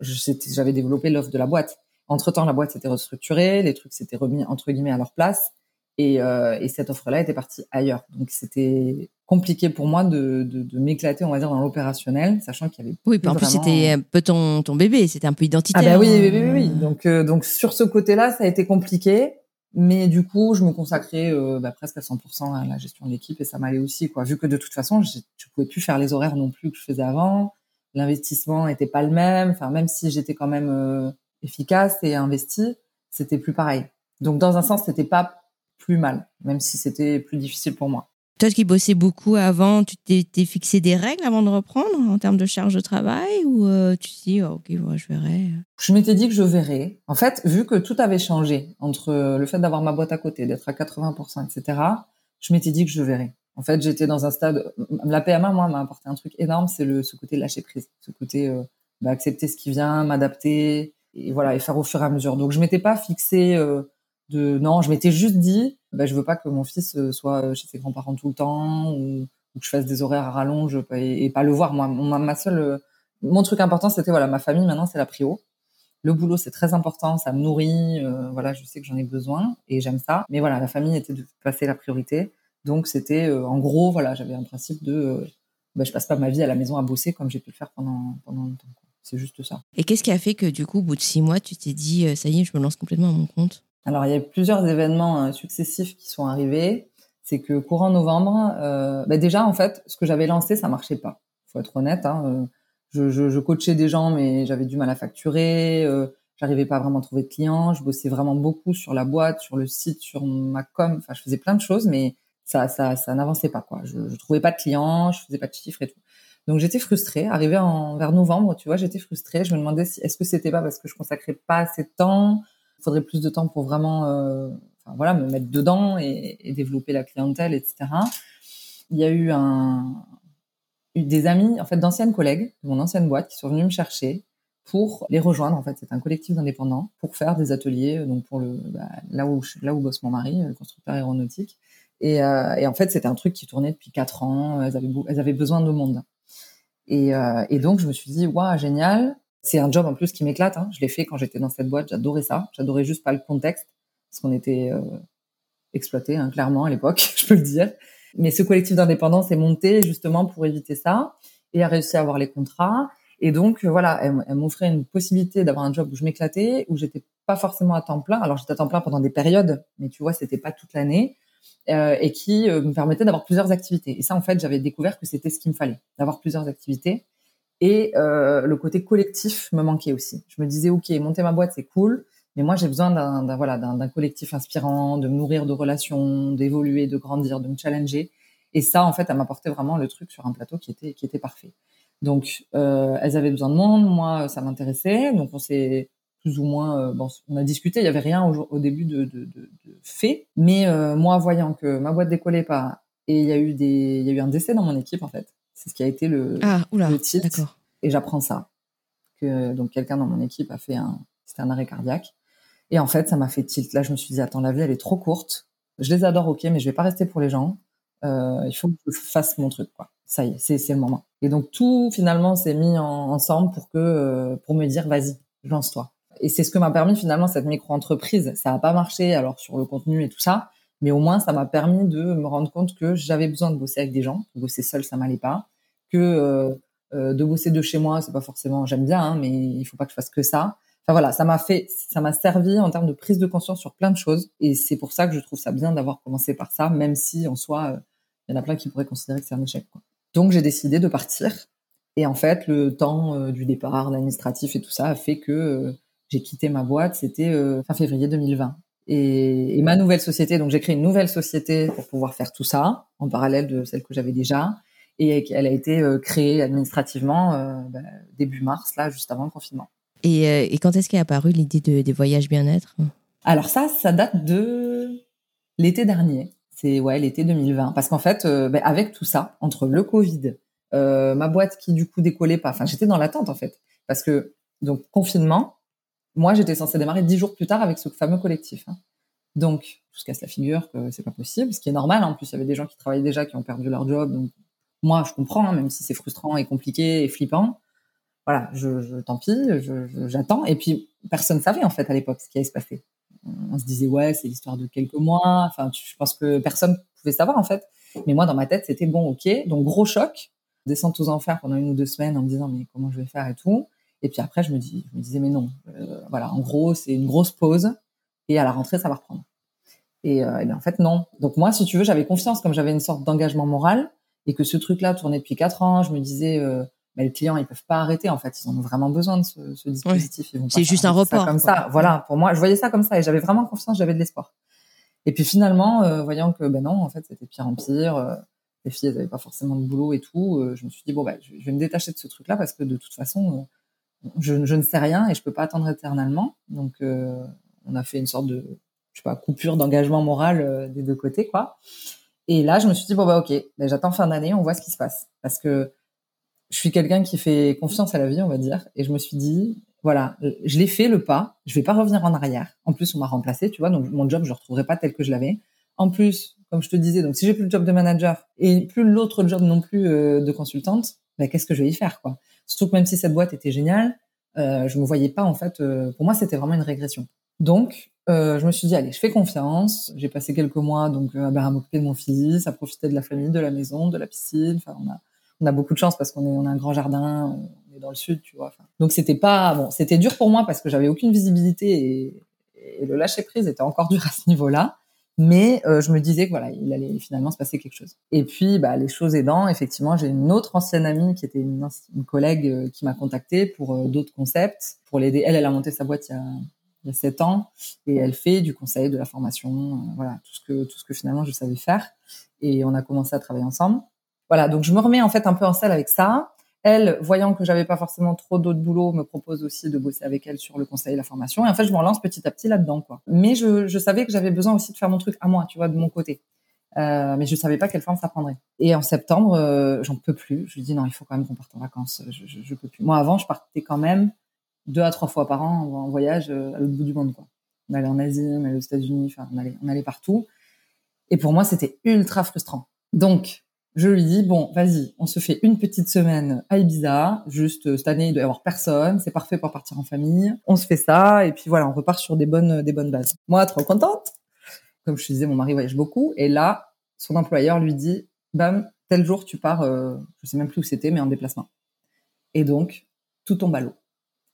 j'avais développé l'offre de la boîte. Entre-temps, la boîte s'était restructurée, les trucs s'étaient remis entre guillemets à leur place et, euh, et cette offre-là était partie ailleurs. Donc, c'était compliqué pour moi de, de, de m'éclater, on va dire, dans l'opérationnel, sachant qu'il y avait oui, plus en vraiment... plus, c'était un peu ton, ton bébé, c'était un peu identitaire. Ah bah oui, oui, oui, oui, oui. Donc, euh, donc, sur ce côté-là, ça a été compliqué, mais du coup, je me consacrais euh, bah, presque à cent pour cent à la gestion de l'équipe et ça m'allait aussi, quoi. Vu que de toute façon, je ne pouvais plus faire les horaires non plus que je faisais avant. L'investissement n'était pas le même. Enfin, même si j'étais quand même euh, efficace et investie, c'était plus pareil. Donc, dans un sens, c'était pas plus mal, même si c'était plus difficile pour moi. Toi qui bossais beaucoup avant, tu t'es, t'es fixé des règles avant de reprendre en termes de charge de travail ou euh, tu te dis, oh, ok, ouais, je verrai. Je m'étais dit que je verrai. En fait, vu que tout avait changé entre le fait d'avoir ma boîte à côté, d'être à quatre-vingts pour cent, et cetera, je m'étais dit que je verrai. En fait, j'étais dans un stade... La P M A, moi, m'a apporté un truc énorme, c'est le, ce côté lâcher prise, ce côté euh, bah, accepter ce qui vient, m'adapter, et voilà, et faire au fur et à mesure. Donc, je m'étais pas fixée euh, de... Non, je m'étais juste dit, bah, je veux pas que mon fils soit chez ses grands-parents tout le temps ou, ou que je fasse des horaires à rallonge et, et pas le voir. Moi, ma, ma seule... Euh, mon truc important, c'était, voilà, ma famille, maintenant, c'est la prio. Le boulot, c'est très important, ça me nourrit, euh, voilà, je sais que j'en ai besoin et j'aime ça. Mais voilà, la famille était de passer la priorité. Donc, c'était, euh, en gros, voilà, j'avais un principe de euh, bah, je passe pas ma vie à la maison à bosser comme j'ai pu le faire pendant, pendant longtemps. C'est juste ça. Et qu'est-ce qui a fait que, du coup, au bout de six mois, tu t'es dit, euh, ça y est, je me lance complètement à mon compte ? Alors, il y a eu plusieurs événements euh, successifs qui sont arrivés. C'est que courant novembre, euh, bah, déjà, en fait, ce que j'avais lancé, ça marchait pas. Il faut être honnête. Hein, euh, je, je, je coachais des gens, mais j'avais du mal à facturer. Euh, j'arrivais pas à vraiment trouver de clients. Je bossais vraiment beaucoup sur la boîte, sur le site, sur ma com. Enfin, je faisais plein de choses, mais... Ça, ça, ça n'avançait pas, quoi. Je, je trouvais pas de clients, je faisais pas de chiffres et tout. Donc, j'étais frustrée. Arrivée en, vers novembre, tu vois, j'étais frustrée. Je me demandais si, est-ce que c'était pas parce que je consacrais pas assez de temps? Il faudrait plus de temps pour vraiment, euh, enfin, voilà, me mettre dedans et, et développer la clientèle, et cetera. Il y a eu un, eu des amis, en fait, d'anciennes collègues de mon ancienne boîte qui sont venus me chercher pour les rejoindre. En fait, c'est un collectif d'indépendants pour faire des ateliers, donc pour le, bah, là où, là où bosse mon mari, le constructeur aéronautique. Et, euh, et en fait, c'était un truc qui tournait depuis quatre ans. Elles avaient, elles avaient besoin de monde. Et, euh, et donc, je me suis dit, waouh, génial. C'est un job en plus qui m'éclate. Hein. Je l'ai fait quand j'étais dans cette boîte. J'adorais ça. J'adorais juste pas le contexte parce qu'on était euh, exploités, hein, clairement à l'époque, je peux le dire. Mais ce collectif d'indépendance est monté justement pour éviter ça et a réussi à avoir les contrats. Et donc, voilà, elle, elle m'offrait une possibilité d'avoir un job où je m'éclatais, où j'étais pas forcément à temps plein. Alors, j'étais à temps plein pendant des périodes, mais tu vois, c'était pas toute l'année. Euh, et qui euh, me permettait d'avoir plusieurs activités. Et ça, en fait, j'avais découvert que c'était ce qu'il me fallait, d'avoir plusieurs activités. Et euh, le côté collectif me manquait aussi. Je me disais, OK, monter ma boîte, c'est cool, mais moi, j'ai besoin d'un, d'un, voilà, d'un, d'un collectif inspirant, de me nourrir de relations, d'évoluer, de grandir, de me challenger. Et ça, en fait, elle m'apportait vraiment le truc sur un plateau qui était qui était parfait. Donc, euh, elles avaient besoin de monde, moi, ça m'intéressait. Donc, on s'est plus ou moins, euh, bon, on a discuté. Il y avait rien au, au début de, de, de, de fait, mais euh, moi, voyant que ma boîte décollait pas, et il y a eu des, il y a eu un décès dans mon équipe, en fait. C'est ce qui a été le, ah, oula, le titre. D'accord. Et j'apprends ça. Que, donc, quelqu'un dans mon équipe a fait un, c'était un arrêt cardiaque. Et en fait, ça m'a fait tilt. Là, je me suis dit, attends, la vie, elle est trop courte. Je les adore, ok, mais je vais pas rester pour les gens. Euh, il faut que je fasse mon truc, quoi. Ça y est, c'est, c'est le moment. Et donc, tout, finalement, s'est mis en, ensemble pour que, euh, pour me dire, vas-y, lance-toi. Et c'est ce que m'a permis, finalement, cette micro-entreprise. Ça a pas marché, alors, sur le contenu et tout ça. Mais au moins, ça m'a permis de me rendre compte que j'avais besoin de bosser avec des gens. Bosser seule, ça m'allait pas. Que, euh, euh, de bosser de chez moi, c'est pas forcément, j'aime bien, hein, mais il faut pas que je fasse que ça. Enfin, voilà, ça m'a fait, ça m'a servi en termes de prise de conscience sur plein de choses. Et c'est pour ça que je trouve ça bien d'avoir commencé par ça, même si, en soi, euh, il y en a plein qui pourraient considérer que c'est un échec, quoi. Donc, j'ai décidé de partir. Et en fait, le temps euh, du départ, l'administratif et tout ça a fait que euh, j'ai quitté ma boîte. C'était euh, fin février deux mille vingt. Et, et ma nouvelle société, donc j'ai créé une nouvelle société pour pouvoir faire tout ça, en parallèle de celle que j'avais déjà. Et elle a été euh, créée administrativement euh, bah, début mars, là, juste avant le confinement. Et, et quand est-ce qu'est apparue l'idée de, des voyages bien-être ? Alors ça, ça date de l'été dernier. C'est ouais l'été deux mille vingt. Parce qu'en fait, euh, bah, avec tout ça, entre le Covid, euh, ma boîte qui du coup décollait pas. Enfin, j'étais dans l'attente en fait, parce que donc confinement. Moi, j'étais censée démarrer dix jours plus tard avec ce fameux collectif. Hein. Donc, tout se casse la figure que c'est pas possible, ce qui est normal. Hein. En plus, il y avait des gens qui travaillaient déjà, qui ont perdu leur job. Donc, moi, je comprends, hein, même si c'est frustrant et compliqué et flippant. Voilà, je, je, tant pis, je, je, j'attends. Et puis, personne ne savait, en fait, à l'époque, ce qui allait se passer. On se disait, ouais, c'est l'histoire de quelques mois. Enfin, je pense que personne pouvait savoir, en fait. Mais moi, dans ma tête, c'était bon, ok. Donc, gros choc. Descente aux enfers pendant une ou deux semaines en me disant, mais comment je vais faire et tout. Et puis après, je me, dis, je me disais, mais non. Euh, voilà, en gros, c'est une grosse pause. Et à la rentrée, ça va reprendre. Et, euh, et bien, en fait, non. Donc, moi, si tu veux, j'avais confiance, comme j'avais une sorte d'engagement moral. Et que ce truc-là tournait depuis quatre ans, je me disais... Euh, mais les clients, ils peuvent pas arrêter, en fait. Ils en ont vraiment besoin de ce, ce dispositif. Ils vont c'est pas juste un report. Comme quoi. Ça. Voilà. Pour moi, je voyais ça comme ça et j'avais vraiment confiance, j'avais de l'espoir. Et puis finalement, euh, voyant que, ben non, en fait, c'était pire en pire. Euh, les filles, elles avaient pas forcément de boulot et tout. Euh, je me suis dit, bon, ben, je, je vais me détacher de ce truc-là parce que de toute façon, euh, je, je ne sais rien et je peux pas attendre éternellement. Donc, euh, on a fait une sorte de, je sais pas, coupure d'engagement moral euh, des deux côtés, quoi. Et là, je me suis dit, bon, ben, ok, ben, j'attends fin d'année, on voit ce qui se passe. Parce que, je suis quelqu'un qui fait confiance à la vie, on va dire. Et je me suis dit, voilà, je l'ai fait le pas. Je vais pas revenir en arrière. En plus, on m'a remplacée, tu vois. Donc, mon job, je le retrouverai pas tel que je l'avais. En plus, comme je te disais, donc, si j'ai plus le job de manager et plus l'autre job non plus euh, de consultante, bah, qu'est-ce que je vais y faire, quoi? Surtout que même si cette boîte était géniale, euh, je me voyais pas, en fait, euh, pour moi, c'était vraiment une régression. Donc, euh, je me suis dit, allez, je fais confiance. J'ai passé quelques mois, donc, euh, bah, à m'occuper de mon fils, à profiter de la famille, de la maison, de la piscine. Enfin, on a, On a beaucoup de chance parce qu'on est, on a un grand jardin, on est dans le sud, tu vois. Enfin, donc c'était pas bon, c'était dur pour moi parce que j'avais aucune visibilité et, et le lâcher prise était encore dur à ce niveau-là. Mais euh, je me disais que voilà, il allait finalement se passer quelque chose. Et puis, bah, les choses aidant, effectivement, j'ai une autre ancienne amie qui était une, une collègue euh, qui m'a contactée pour euh, d'autres concepts, pour l'aider. Elle, elle a monté sa boîte il y a, il y a sept ans et elle fait du conseil, de la formation, euh, voilà, tout ce que tout ce que finalement je savais faire. Et on a commencé à travailler ensemble. Voilà, donc je me remets en fait un peu en selle avec ça. Elle, voyant que j'avais pas forcément trop d'autres boulots, me propose aussi de bosser avec elle sur le conseil et la formation. Et en fait, je me relance petit à petit là-dedans, quoi. Mais je, je savais que j'avais besoin aussi de faire mon truc à moi, tu vois, de mon côté. Euh, mais je savais pas quelle forme ça prendrait. Et en septembre, euh, j'en peux plus. Je lui dis non, il faut quand même qu'on parte en vacances. Je, je, je peux plus. Moi, avant, je partais quand même deux à trois fois par an en voyage euh, à l'autre bout du monde, quoi. On allait en Asie, on allait aux États-Unis, enfin, on allait, on allait partout. Et pour moi, c'était ultra frustrant. Donc je lui dis, bon, vas-y, on se fait une petite semaine à Ibiza. Juste, cette année, il doit y avoir personne. C'est parfait pour partir en famille. On se fait ça. Et puis voilà, on repart sur des bonnes, des bonnes bases. Moi, trop contente. Comme je te disais, mon mari voyage beaucoup. Et là, son employeur lui dit, bam, tel jour, tu pars, euh, je sais même plus où c'était, mais en déplacement. Et donc, tout tombe à l'eau.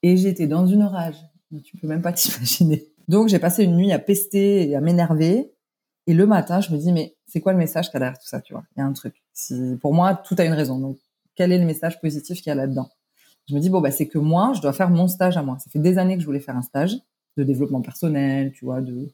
Et j'étais dans une rage. Tu peux même pas t'imaginer. Donc, j'ai passé une nuit à pester et à m'énerver. Et le matin, je me dis, mais c'est quoi le message qu'il y a derrière tout ça, tu vois? Il y a un truc. Si, pour moi, tout a une raison. Donc, quel est le message positif qu'il y a là-dedans? Je me dis, bon, bah, c'est que moi, je dois faire mon stage à moi. Ça fait des années que je voulais faire un stage de développement personnel, tu vois, de,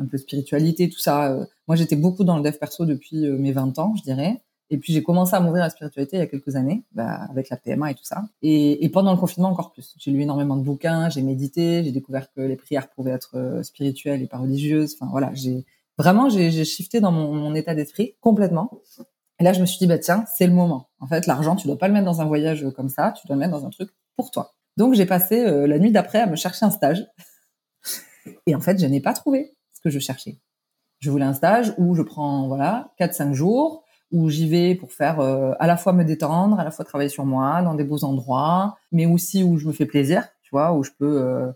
un peu spiritualité, tout ça. Moi, j'étais beaucoup dans le dev perso depuis mes vingt ans, je dirais. Et puis, j'ai commencé à m'ouvrir à la spiritualité il y a quelques années, bah, avec la P M A et tout ça. Et, et pendant le confinement, encore plus. J'ai lu énormément de bouquins, j'ai médité, j'ai découvert que les prières pouvaient être spirituelles et pas religieuses. Enfin, voilà, j'ai vraiment, j'ai, j'ai shifté dans mon, mon état d'esprit complètement. Et là, je me suis dit, bah, tiens, c'est le moment. En fait, l'argent, tu dois pas le mettre dans un voyage comme ça, tu dois le mettre dans un truc pour toi. Donc, j'ai passé euh, la nuit d'après à me chercher un stage. Et en fait, je n'ai pas trouvé ce que je cherchais. Je voulais un stage où je prends, voilà, quatre à cinq jours, où j'y vais pour faire euh, à la fois me détendre, à la fois travailler sur moi, dans des beaux endroits, mais aussi où je me fais plaisir, tu vois, où je peux euh,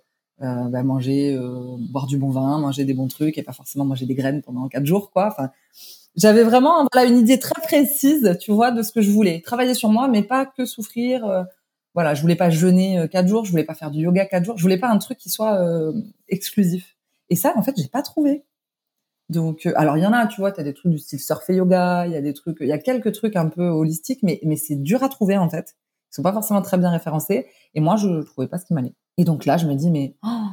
euh, bah manger, euh, boire du bon vin, manger des bons trucs et pas forcément manger des graines pendant quatre jours, quoi. Enfin, j'avais vraiment voilà, une idée très précise, tu vois, de ce que je voulais. Travailler sur moi, mais pas que souffrir. Euh, voilà, je voulais pas jeûner quatre jours, je voulais pas faire du yoga quatre jours, je voulais pas un truc qui soit euh, exclusif. Et ça, en fait, j'ai pas trouvé. Donc, euh, alors il y en a, tu vois, t'as des trucs du style surf et yoga, il y a des trucs, il y a quelques trucs un peu holistiques, mais mais c'est dur à trouver en fait. Ils sont pas forcément très bien référencés. Et moi, je trouvais pas ce qui m'allait. Et donc là, je me dis mais, oh,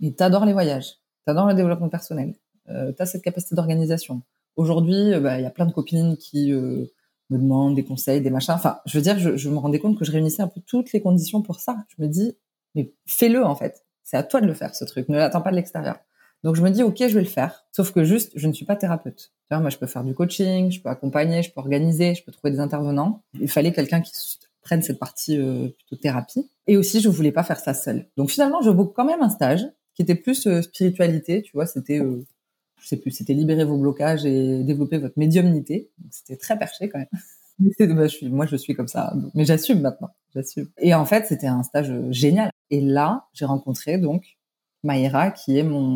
mais t'adores les voyages, t'adores le développement personnel, euh, t'as cette capacité d'organisation. Aujourd'hui, bah il y a plein de copines qui euh, me demandent des conseils, des machins. Enfin, je veux dire, je, je me rendais compte que je réunissais un peu toutes les conditions pour ça. Je me dis mais fais-le en fait. C'est à toi de le faire ce truc. Ne l'attends pas de l'extérieur. Donc, je me dis, OK, je vais le faire. Sauf que juste, je ne suis pas thérapeute. Tu vois, moi, je peux faire du coaching, je peux accompagner, je peux organiser, je peux trouver des intervenants. Il fallait quelqu'un qui prenne cette partie euh, plutôt thérapie. Et aussi, je voulais pas faire ça seule. Donc, finalement, je book quand même un stage qui était plus euh, spiritualité. Tu vois, c'était, euh, je sais plus, c'était libérer vos blocages et développer votre médiumnité. Donc, c'était très perché quand même. Moi, je suis, moi, je suis comme ça. Mais j'assume maintenant. J'assume. Et en fait, c'était un stage génial. Et là, j'ai rencontré donc Maïra, qui est mon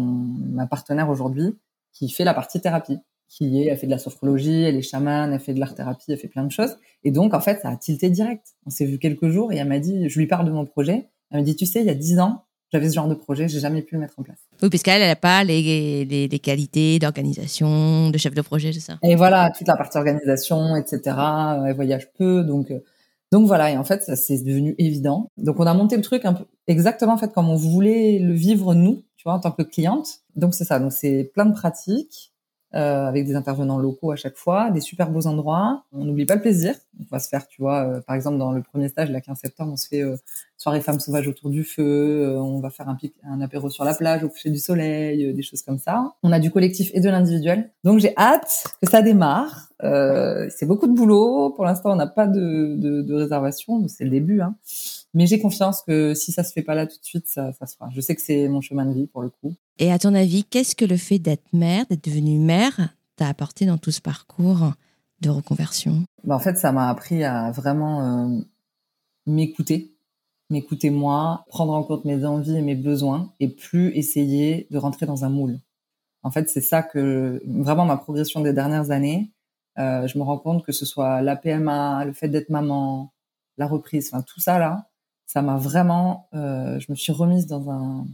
ma partenaire aujourd'hui, qui fait la partie thérapie, qui est, elle fait de la sophrologie, elle est chamane, elle fait de l'art thérapie, elle fait plein de choses. Et donc, en fait, ça a tilté direct. On s'est vu quelques jours et elle m'a dit, je lui parle de mon projet. Elle me dit, tu sais, il y a dix ans, j'avais ce genre de projet, j'ai jamais pu le mettre en place. Oui, puisqu'elle, elle n'a pas les, les, les qualités d'organisation, de chef de projet, c'est ça. Et voilà, toute la partie organisation, et cetera. Elle voyage peu, donc. Donc voilà, et en fait, ça c'est devenu évident. Donc on a monté le truc un peu exactement en fait comme on voulait le vivre nous, tu vois, en tant que cliente. Donc c'est ça, donc c'est plein de pratiques euh, avec des intervenants locaux à chaque fois, des super beaux endroits. On n'oublie pas le plaisir. On va se faire, tu vois, euh, par exemple dans le premier stage, là quinze septembre, on se fait euh, soirée femmes sauvages autour du feu, euh, on va faire un, pic, un apéro sur la plage au coucher du soleil, euh, des choses comme ça. On a du collectif et de l'individuel. Donc j'ai hâte que ça démarre. Euh, c'est beaucoup de boulot. Pour l'instant, on n'a pas de, de, de réservation. C'est le début, hein. Mais j'ai confiance que si ça se fait pas là tout de suite, ça, ça se fera. Je sais que c'est mon chemin de vie pour le coup. Et à ton avis, qu'est-ce que le fait d'être mère, d'être devenue mère, t'a apporté dans tout ce parcours de reconversion ? Ben, en fait, ça m'a appris à vraiment euh, m'écouter, m'écouter moi, prendre en compte mes envies et mes besoins et plus essayer de rentrer dans un moule. En fait, c'est ça que vraiment ma progression des dernières années. Euh, je me rends compte que ce soit la P M A, le fait d'être maman, la reprise, enfin tout ça là, ça m'a vraiment, euh, je me suis remise dans un,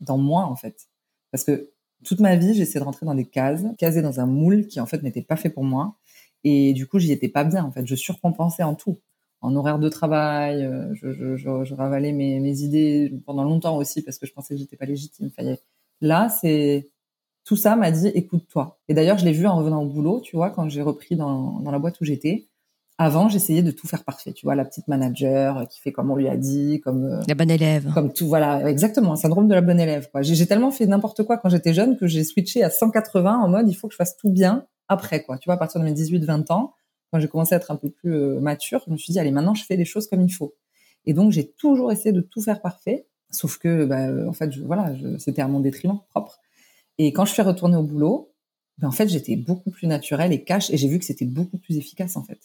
dans moi en fait, parce que toute ma vie j'essayais de rentrer dans des cases, casée dans un moule qui en fait n'était pas fait pour moi, et du coup j'y étais pas bien en fait, je surcompensais en tout, en horaire de travail, euh, je, je, je, je ravalais mes, mes idées pendant longtemps aussi parce que je pensais que j'étais pas légitime. Enfin, là c'est tout ça m'a dit, écoute-toi. Et d'ailleurs, je l'ai vu en revenant au boulot, tu vois, quand j'ai repris dans, dans la boîte où j'étais. Avant, j'essayais de tout faire parfait, tu vois, la petite manager qui fait comme on lui a dit, comme... La bonne élève. Comme tout, voilà, exactement, syndrome de la bonne élève, quoi. J'ai, j'ai tellement fait n'importe quoi quand j'étais jeune que j'ai switché à cent quatre-vingts en mode, il faut que je fasse tout bien après, quoi. Tu vois, à partir de mes dix-huit vingt ans, quand j'ai commencé à être un peu plus euh, mature, je me suis dit, allez, maintenant, je fais les choses comme il faut. Et donc, j'ai toujours essayé de tout faire parfait, sauf que, bah, en fait, je, voilà, je, c'était à mon détriment propre. Et quand je suis retournée au boulot, ben en fait, j'étais beaucoup plus naturelle et cash, et j'ai vu que c'était beaucoup plus efficace, en fait.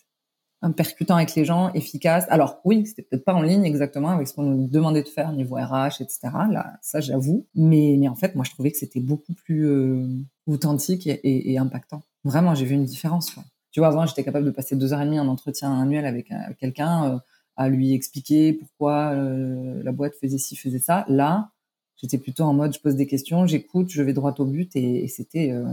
Un percutant avec les gens, efficace. Alors oui, c'était peut-être pas en ligne exactement avec ce qu'on nous demandait de faire, niveau R H, et cetera. Là, ça, j'avoue. Mais, mais en fait, moi, je trouvais que c'était beaucoup plus euh, authentique et, et, et impactant. Vraiment, j'ai vu une différence, quoi. Tu vois, avant, j'étais capable de passer deux heures et demie en entretien annuel avec, avec quelqu'un, euh, à lui expliquer pourquoi euh, la boîte faisait ci, faisait ça. Là, j'étais plutôt en mode, je pose des questions, j'écoute, je vais droit au but, et, et c'était, euh,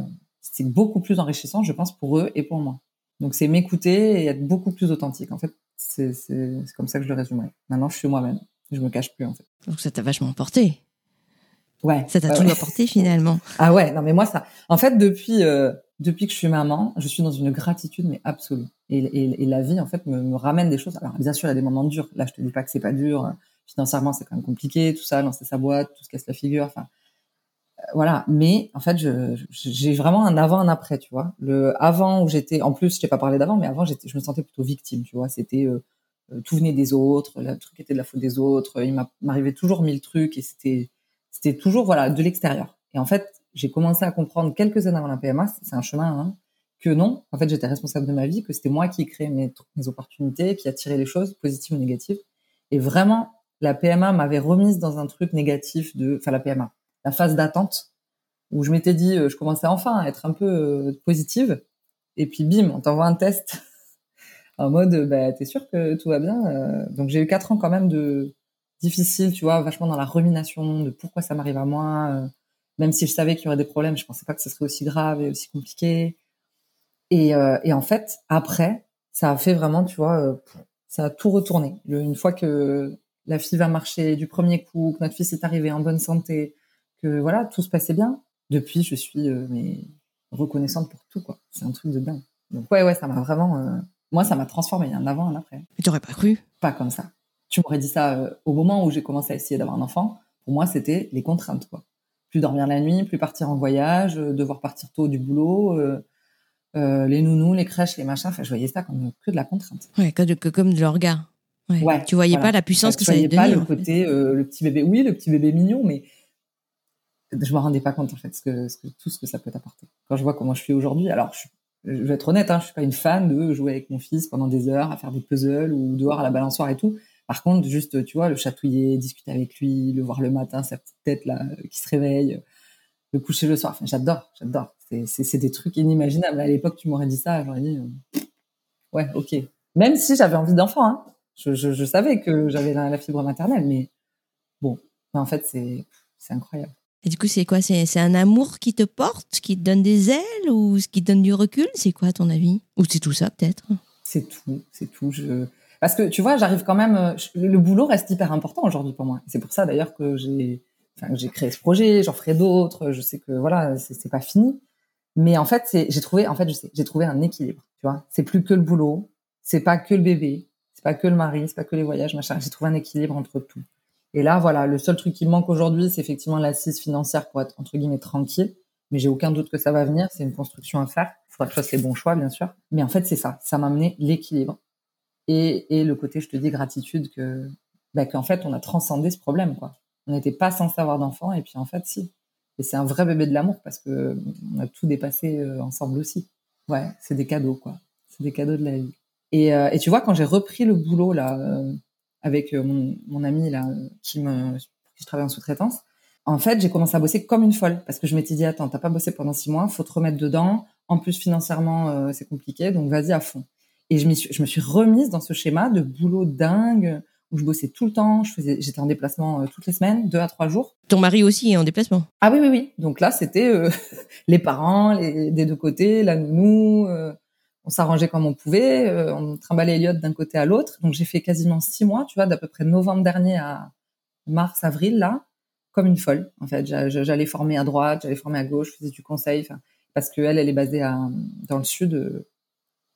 c'était beaucoup plus enrichissant, je pense, pour eux et pour moi. Donc, c'est m'écouter et être beaucoup plus authentique. En fait, c'est, c'est, c'est comme ça que je le résumerais. Maintenant, je suis moi-même. Je me cache plus, en fait. Donc, ça t'a vachement porté. Ouais. Ça t'a bah tout ouais. apporté finalement. Ah ouais, non mais moi ça. En fait, depuis euh, depuis que je suis maman, je suis dans une gratitude mais absolue. Et, et, et la vie en fait me, me ramène des choses. Alors bien sûr, il y a des moments durs. Là, je te dis pas que c'est pas dur. Financièrement, c'est quand même compliqué, tout ça, lancer sa boîte, tout se casse la figure. Enfin, euh, voilà. Mais en fait, je, je, j'ai vraiment un avant, un après, tu vois. Le avant où j'étais, en plus, je t'ai pas parlé d'avant, mais avant, j'étais, je me sentais plutôt victime, tu vois. C'était euh, tout venait des autres, le truc était de la faute des autres. Il m'a, m'arrivait toujours mille trucs et c'était C'était toujours voilà de l'extérieur. Et en fait, j'ai commencé à comprendre quelques années avant la P M A, c'est un chemin, hein, que non, en fait, j'étais responsable de ma vie, que c'était moi qui créais mes, mes opportunités, qui attirais les choses, positives ou négatives. Et vraiment, la P M A m'avait remise dans un truc négatif de... Enfin, la P M A, la phase d'attente, où je m'étais dit, je commençais enfin à être un peu euh, positive. Et puis, bim, on t'envoie un test en mode, bah, t'es sûr que tout va bien euh, Donc, j'ai eu quatre ans quand même de... difficile, tu vois, vachement dans la rumination de pourquoi ça m'arrive à moi. Euh, même si je savais qu'il y aurait des problèmes, je pensais pas que ce serait aussi grave et aussi compliqué. Et, euh, et en fait, après, ça a fait vraiment, tu vois, euh, ça a tout retourné. Le, une fois que la fille va marcher du premier coup, que notre fils est arrivé en bonne santé, que voilà, tout se passait bien. Depuis, je suis euh, mais reconnaissante pour tout, quoi. C'est un truc de dingue. Donc ouais, ouais, ça m'a vraiment... Euh, moi, ça m'a transformée. Il y a un avant, un après. Mais t'aurais pas cru ? Pas comme ça. Tu m'aurais dit ça euh, au moment où j'ai commencé à essayer d'avoir un enfant. Pour moi, c'était les contraintes, quoi. Plus dormir la nuit, plus partir en voyage, euh, devoir partir tôt du boulot, euh, euh, les nounous, les crèches, les machins. Enfin, je voyais ça comme que de la contrainte. Ouais, que, que comme de l'orga. Ouais. Ouais, tu voyais voilà. pas la puissance que ça allait devenir. Tu voyais pas le côté, euh, le petit bébé. Oui, le petit bébé mignon, mais je me rendais pas compte en fait ce que, ce que tout ce que ça peut t'apporter. Quand je vois comment je suis aujourd'hui, alors je suis Je vais être honnête, hein, je suis pas une fan de jouer avec mon fils pendant des heures à faire des puzzles ou dehors à la balançoire et tout. Par contre, juste, tu vois, le chatouiller, discuter avec lui, le voir le matin, sa petite tête là qui se réveille, le coucher le soir. Enfin, j'adore, j'adore. C'est, c'est, c'est des trucs inimaginables. À l'époque, tu m'aurais dit ça, j'aurais dit euh, ouais, ok. Même si j'avais envie d'enfant, hein. Je, je, je savais que j'avais la, la fibre maternelle, mais bon, en fait, c'est, c'est incroyable. Et du coup, c'est quoi ? c'est, c'est un amour qui te porte, qui te donne des ailes ou qui te donne du recul ? C'est quoi, à ton avis ? Ou c'est tout ça, peut-être ? C'est tout, c'est tout. Je... Parce que, tu vois, j'arrive quand même... Je... Le boulot reste hyper important aujourd'hui pour moi. C'est pour ça, d'ailleurs, que j'ai, enfin, que j'ai créé ce projet, j'en ferai d'autres. Je sais que, voilà, c'est, c'est pas fini. Mais en fait, c'est... j'ai trouvé... En fait, je sais, j'ai trouvé un équilibre, tu vois. C'est plus que le boulot, c'est pas que le bébé, c'est pas que le mari, c'est pas que les voyages, machin. J'ai trouvé un équilibre entre tout. Et là, voilà, le seul truc qui me manque aujourd'hui, c'est effectivement l'assise financière pour être, entre guillemets, tranquille. Mais j'ai aucun doute que ça va venir. C'est une construction à faire. Il faudra que je fasse les bons choix, bien sûr. Mais en fait, c'est ça. Ça m'a amené l'équilibre. Et, et le côté, je te dis, gratitude que, bah, qu'en fait, on a transcendé ce problème, quoi. On n'était pas censé avoir d'enfant. Et puis, en fait, si. Et c'est un vrai bébé de l'amour parce que on a tout dépassé ensemble aussi. Ouais, c'est des cadeaux, quoi. C'est des cadeaux de la vie. Et, euh, et tu vois, quand j'ai repris le boulot, là, euh, avec mon, mon ami là qui me qui je travaille en sous-traitance. En fait, j'ai commencé à bosser comme une folle parce que je m'étais dit attends, t'as pas bossé pendant six mois, faut te remettre dedans. En plus financièrement, euh, c'est compliqué, donc vas-y à fond. Et je, m'y suis, je me suis remise dans ce schéma de boulot dingue où je bossais tout le temps, je faisais j'étais en déplacement euh, toutes les semaines, deux à trois jours. Ton mari aussi est en déplacement ? Ah oui oui oui. Donc là, c'était euh, les parents, les des deux côtés, la nounou, euh, on s'arrangeait comme on pouvait, euh, on trimballait Eliott d'un côté à l'autre. Donc, j'ai fait quasiment six mois, tu vois, d'à peu près novembre dernier à mars, avril, là, comme une folle. En fait, j'allais former à droite, j'allais former à gauche, je faisais du conseil, parce qu'elle, elle est basée à, dans le sud, euh,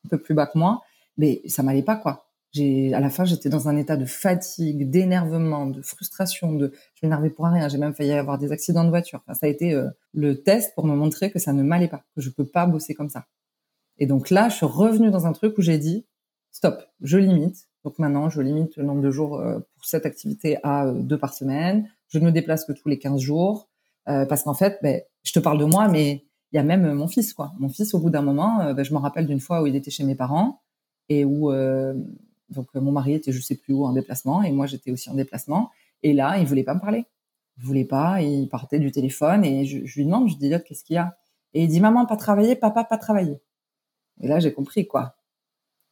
un peu plus bas que moi. Mais ça m'allait pas, quoi. J'ai, à la fin, j'étais dans un état de fatigue, d'énervement, de frustration, de, je m'énervais pour rien, j'ai même failli avoir des accidents de voiture. Enfin, ça a été euh, le test pour me montrer que ça ne m'allait pas, que je peux pas bosser comme ça. Et donc là, je suis revenue dans un truc où j'ai dit stop, je limite. Donc maintenant, je limite le nombre de jours pour cette activité à deux par semaine. Je ne me déplace que tous les quinze jours euh, parce qu'en fait, ben, je te parle de moi, mais il y a même mon fils, quoi. Mon fils, au bout d'un moment, euh, ben, je me rappelle d'une fois où il était chez mes parents et où euh, donc mon mari était, je sais plus où, en déplacement et moi j'étais aussi en déplacement. Et là, il voulait pas me parler, il voulait pas, il partait du téléphone et je, je lui demande, je dis là, qu'est-ce qu'il y a ? Et il dit maman pas travailler, papa pas travailler. Et là, j'ai compris, quoi.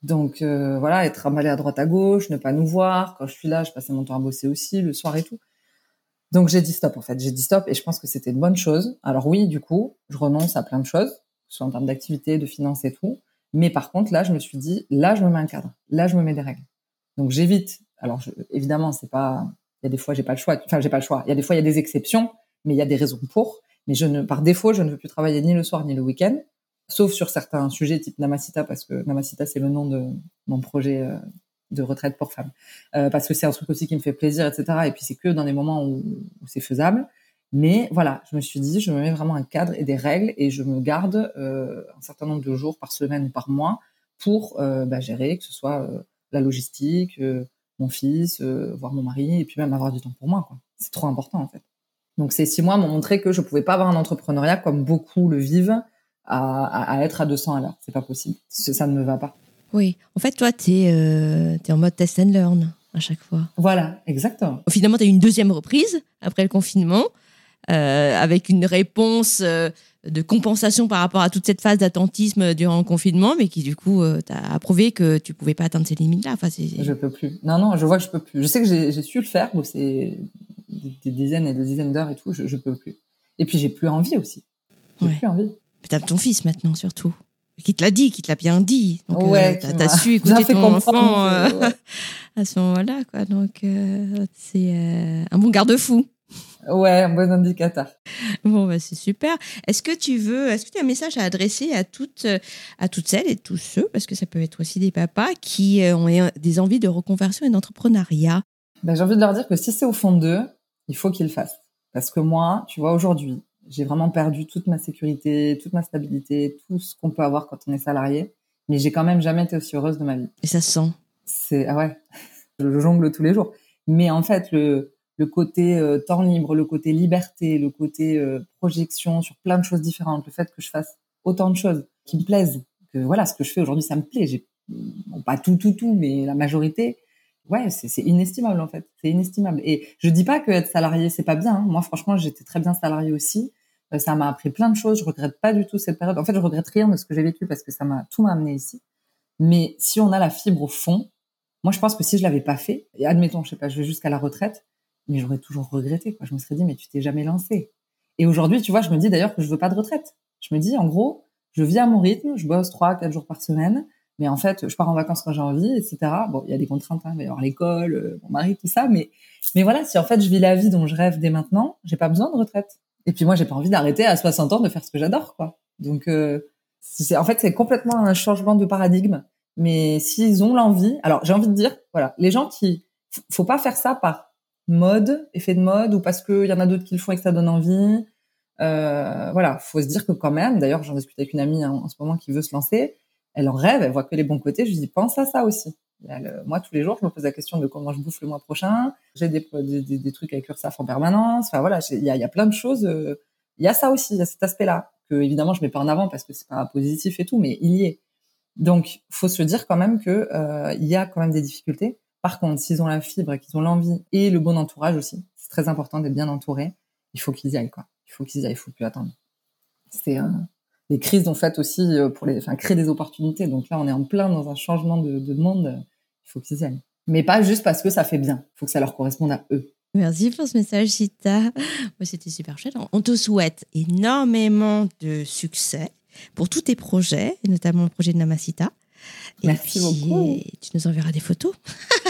Donc, euh, voilà, être emballé à droite à gauche, ne pas nous voir. Quand je suis là, je passais mon temps à bosser aussi, le soir et tout. Donc, j'ai dit stop, en fait. J'ai dit stop et je pense que c'était une bonne chose. Alors oui, du coup, je renonce à plein de choses, soit en termes d'activité, de finances et tout. Mais par contre, là, je me suis dit, là, je me mets un cadre. Là, je me mets des règles. Donc, j'évite. Alors, je, évidemment, c'est pas... Il y a des fois, j'ai pas le choix. Enfin, j'ai pas le choix. Il y a des fois, il y a des exceptions. mais il y a des raisons pour. Mais je ne, par défaut, je ne veux plus travailler ni le soir ni le week-end, sauf sur certains sujets type Namacita, parce que Namacita, c'est le nom de mon projet de retraite pour femmes. Euh, parce que c'est un truc aussi qui me fait plaisir, et cetera. Et puis c'est que dans des moments où, où c'est faisable. Mais voilà, je me suis dit, je me mets vraiment un cadre et des règles et je me garde euh, un certain nombre de jours par semaine ou par mois pour euh, bah, gérer, que ce soit euh, la logistique, euh, mon fils, euh, voir mon mari et puis même avoir du temps pour moi, quoi. C'est trop important en fait. Donc ces six mois m'ont montré que je pouvais pas avoir un entrepreneuriat comme beaucoup le vivent à, à, à être à deux cents à l'heure. C'est pas possible. C'est, ça ne me va pas. Oui. En fait, toi, t'es, euh, t'es en mode test and learn à chaque fois. Voilà, exactement. Finalement, t'as eu une deuxième reprise après le confinement. Euh, avec une réponse euh, de compensation par rapport à toute cette phase d'attentisme durant le confinement, mais qui du coup euh, t'a prouvé que tu pouvais pas atteindre ces limites-là. Enfin, c'est, c'est... Je peux plus. Non, non, je vois que je peux plus. Je sais que j'ai, j'ai su le faire, donc c'est des dizaines et des dizaines d'heures et tout. Je, je peux plus. Et puis j'ai plus envie aussi. J'ai ouais. plus envie. Mais t'as ton fils maintenant surtout, qui te l'a dit, qui te l'a bien dit. Donc, ouais, euh, t'as, t'as su écouter ton enfant euh, ouais. à ce moment-là, quoi. Donc euh, c'est euh, un bon garde-fou. Ouais, un bon indicateur. Bon, bah, c'est super. Est-ce que tu veux, est-ce que tu as un message à adresser à toutes, à toutes celles et tous ceux, parce que ça peut être aussi des papas qui ont des envies de reconversion et d'entrepreneuriat? Ben, j'ai envie de leur dire que si c'est au fond d'eux, il faut qu'ils le fassent. Parce que moi, tu vois, aujourd'hui, j'ai vraiment perdu toute ma sécurité, toute ma stabilité, tout ce qu'on peut avoir quand on est salarié, mais j'ai quand même jamais été aussi heureuse de ma vie. Et ça se sent. C'est, ah ouais, je jongle tous les jours. Mais en fait, le... le côté euh, temps libre, le côté liberté, le côté euh, projection sur plein de choses différentes, le fait que je fasse autant de choses qui me plaisent, que voilà, ce que je fais aujourd'hui, ça me plaît. J'ai bon, pas tout, tout, tout, mais la majorité, ouais, c'est, c'est inestimable en fait, c'est inestimable. Et je dis pas que être salarié c'est pas bien. Hein. Moi, franchement, j'étais très bien salariée aussi. Euh, ça m'a appris plein de choses. Je regrette pas du tout cette période. En fait, je regrette rien de ce que j'ai vécu parce que ça m'a tout m'a amené ici. Mais si on a la fibre au fond, moi, je pense que si je l'avais pas fait, et admettons, je sais pas, je vais jusqu'à la retraite. Mais j'aurais toujours regretté, quoi. Je me serais dit, mais tu t'es jamais lancé. Et aujourd'hui, tu vois, je me dis d'ailleurs que je veux pas de retraite. Je me dis, en gros, je vis à mon rythme, je bosse trois, quatre jours par semaine, mais en fait, je pars en vacances quand j'ai envie, et cetera. Bon, il y a des contraintes, hein. Il va y avoir l'école, mon mari, tout ça, mais, mais voilà, si en fait, je vis la vie dont je rêve dès maintenant, j'ai pas besoin de retraite. Et puis moi, j'ai pas envie d'arrêter à soixante ans de faire ce que j'adore, quoi. Donc, euh, c'est, en fait, c'est complètement un changement de paradigme. Mais s'ils ont l'envie, alors, j'ai envie de dire, voilà, les gens qui, faut pas faire ça par mode, effet de mode, ou parce qu'il y en a d'autres qui le font et que ça donne envie. Euh, voilà, faut se dire que quand même, d'ailleurs, j'en discute avec une amie hein, en ce moment qui veut se lancer, elle en rêve, elle voit que les bons côtés, je lui dis, pense à ça aussi. Là, le, moi, tous les jours, je me pose la question de comment je bouffe le mois prochain, j'ai des, des, des, des trucs avec l'URSSAF en permanence, enfin voilà, il y a, y a plein de choses, il euh, y a ça aussi, il y a cet aspect-là, que évidemment, je mets pas en avant parce que c'est pas positif et tout, mais il y est. Donc, faut se dire quand même que euh, y a quand même des difficultés. Par contre, s'ils ont la fibre, qu'ils ont l'envie et le bon entourage aussi, c'est très important d'être bien entouré. Il faut qu'ils y aillent, quoi. Il faut qu'ils y aillent, il faut plus attendre. C'est euh, les crises en fait aussi pour les, enfin créer des opportunités. Donc là, on est en plein dans un changement de, de monde. Il faut qu'ils y aillent, mais pas juste parce que ça fait bien. Il faut que ça leur corresponde à eux. Merci pour ce message, Sita. C'était super chouette. On te souhaite énormément de succès pour tous tes projets, et notamment le projet de Namacita. Et merci puis, beaucoup. Tu nous enverras des photos.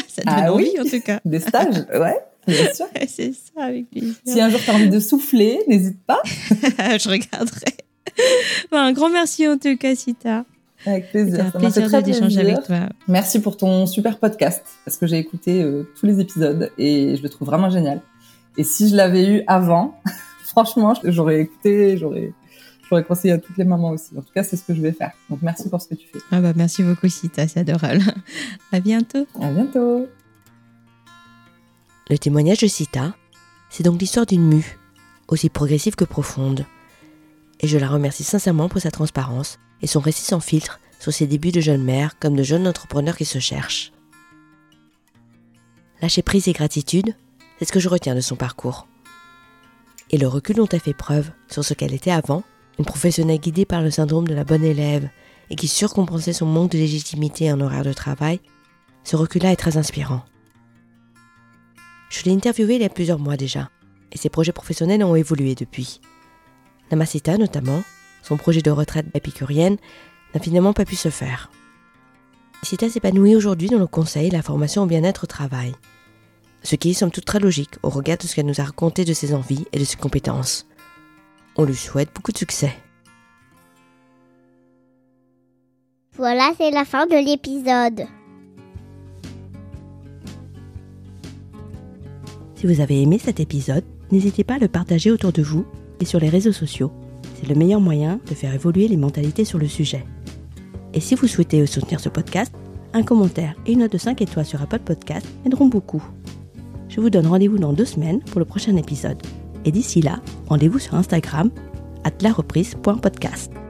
Ça donne ah envie, oui, en tout cas. Des stages, ouais, bien sûr. C'est ça, avec plaisir. Si un jour tu as envie de souffler, n'hésite pas. Je regarderai. Enfin, un grand merci en tout cas, Sita. Avec plaisir. C'était un ça plaisir, plaisir d'échanger avec toi. Merci pour ton super podcast, parce que j'ai écouté euh, tous les épisodes et je le trouve vraiment génial. Et si je l'avais eu avant, franchement, j'aurais écouté, j'aurais... Je pourrais conseiller à toutes les mamans aussi. En tout cas, c'est ce que je vais faire. Donc, merci pour ce que tu fais. Ah bah, merci beaucoup, Sita. C'est adorable. À bientôt. À bientôt. Le témoignage de Sita, c'est donc l'histoire d'une mue, aussi progressive que profonde. Et je la remercie sincèrement pour sa transparence et son récit sans filtre sur ses débuts de jeune mère comme de jeune entrepreneur qui se cherche. Lâcher prise et gratitude, c'est ce que je retiens de son parcours. Et le recul dont elle fait preuve sur ce qu'elle était avant, une professionnelle guidée par le syndrome de la bonne élève et qui surcompensait son manque de légitimité en horaire de travail, ce recul-là est très inspirant. Je l'ai interviewée il y a plusieurs mois déjà, et ses projets professionnels ont évolué depuis. Namacita notamment, son projet de retraite épicurienne, n'a finalement pas pu se faire. Sita s'épanouit aujourd'hui dans le conseil et la formation au bien-être au travail. ce qui est somme toute très logique au regard de ce qu'elle nous a raconté de ses envies et de ses compétences. On lui souhaite beaucoup de succès. Voilà, c'est la fin de l'épisode. Si vous avez aimé cet épisode, n'hésitez pas à le partager autour de vous et sur les réseaux sociaux. C'est le meilleur moyen de faire évoluer les mentalités sur le sujet. Et si vous souhaitez soutenir ce podcast, un commentaire et une note de cinq étoiles sur Apple Podcast m'aideront beaucoup. Je vous donne rendez-vous dans deux semaines pour le prochain épisode. Et d'ici là, rendez-vous sur Instagram, arobase lareprise point podcast.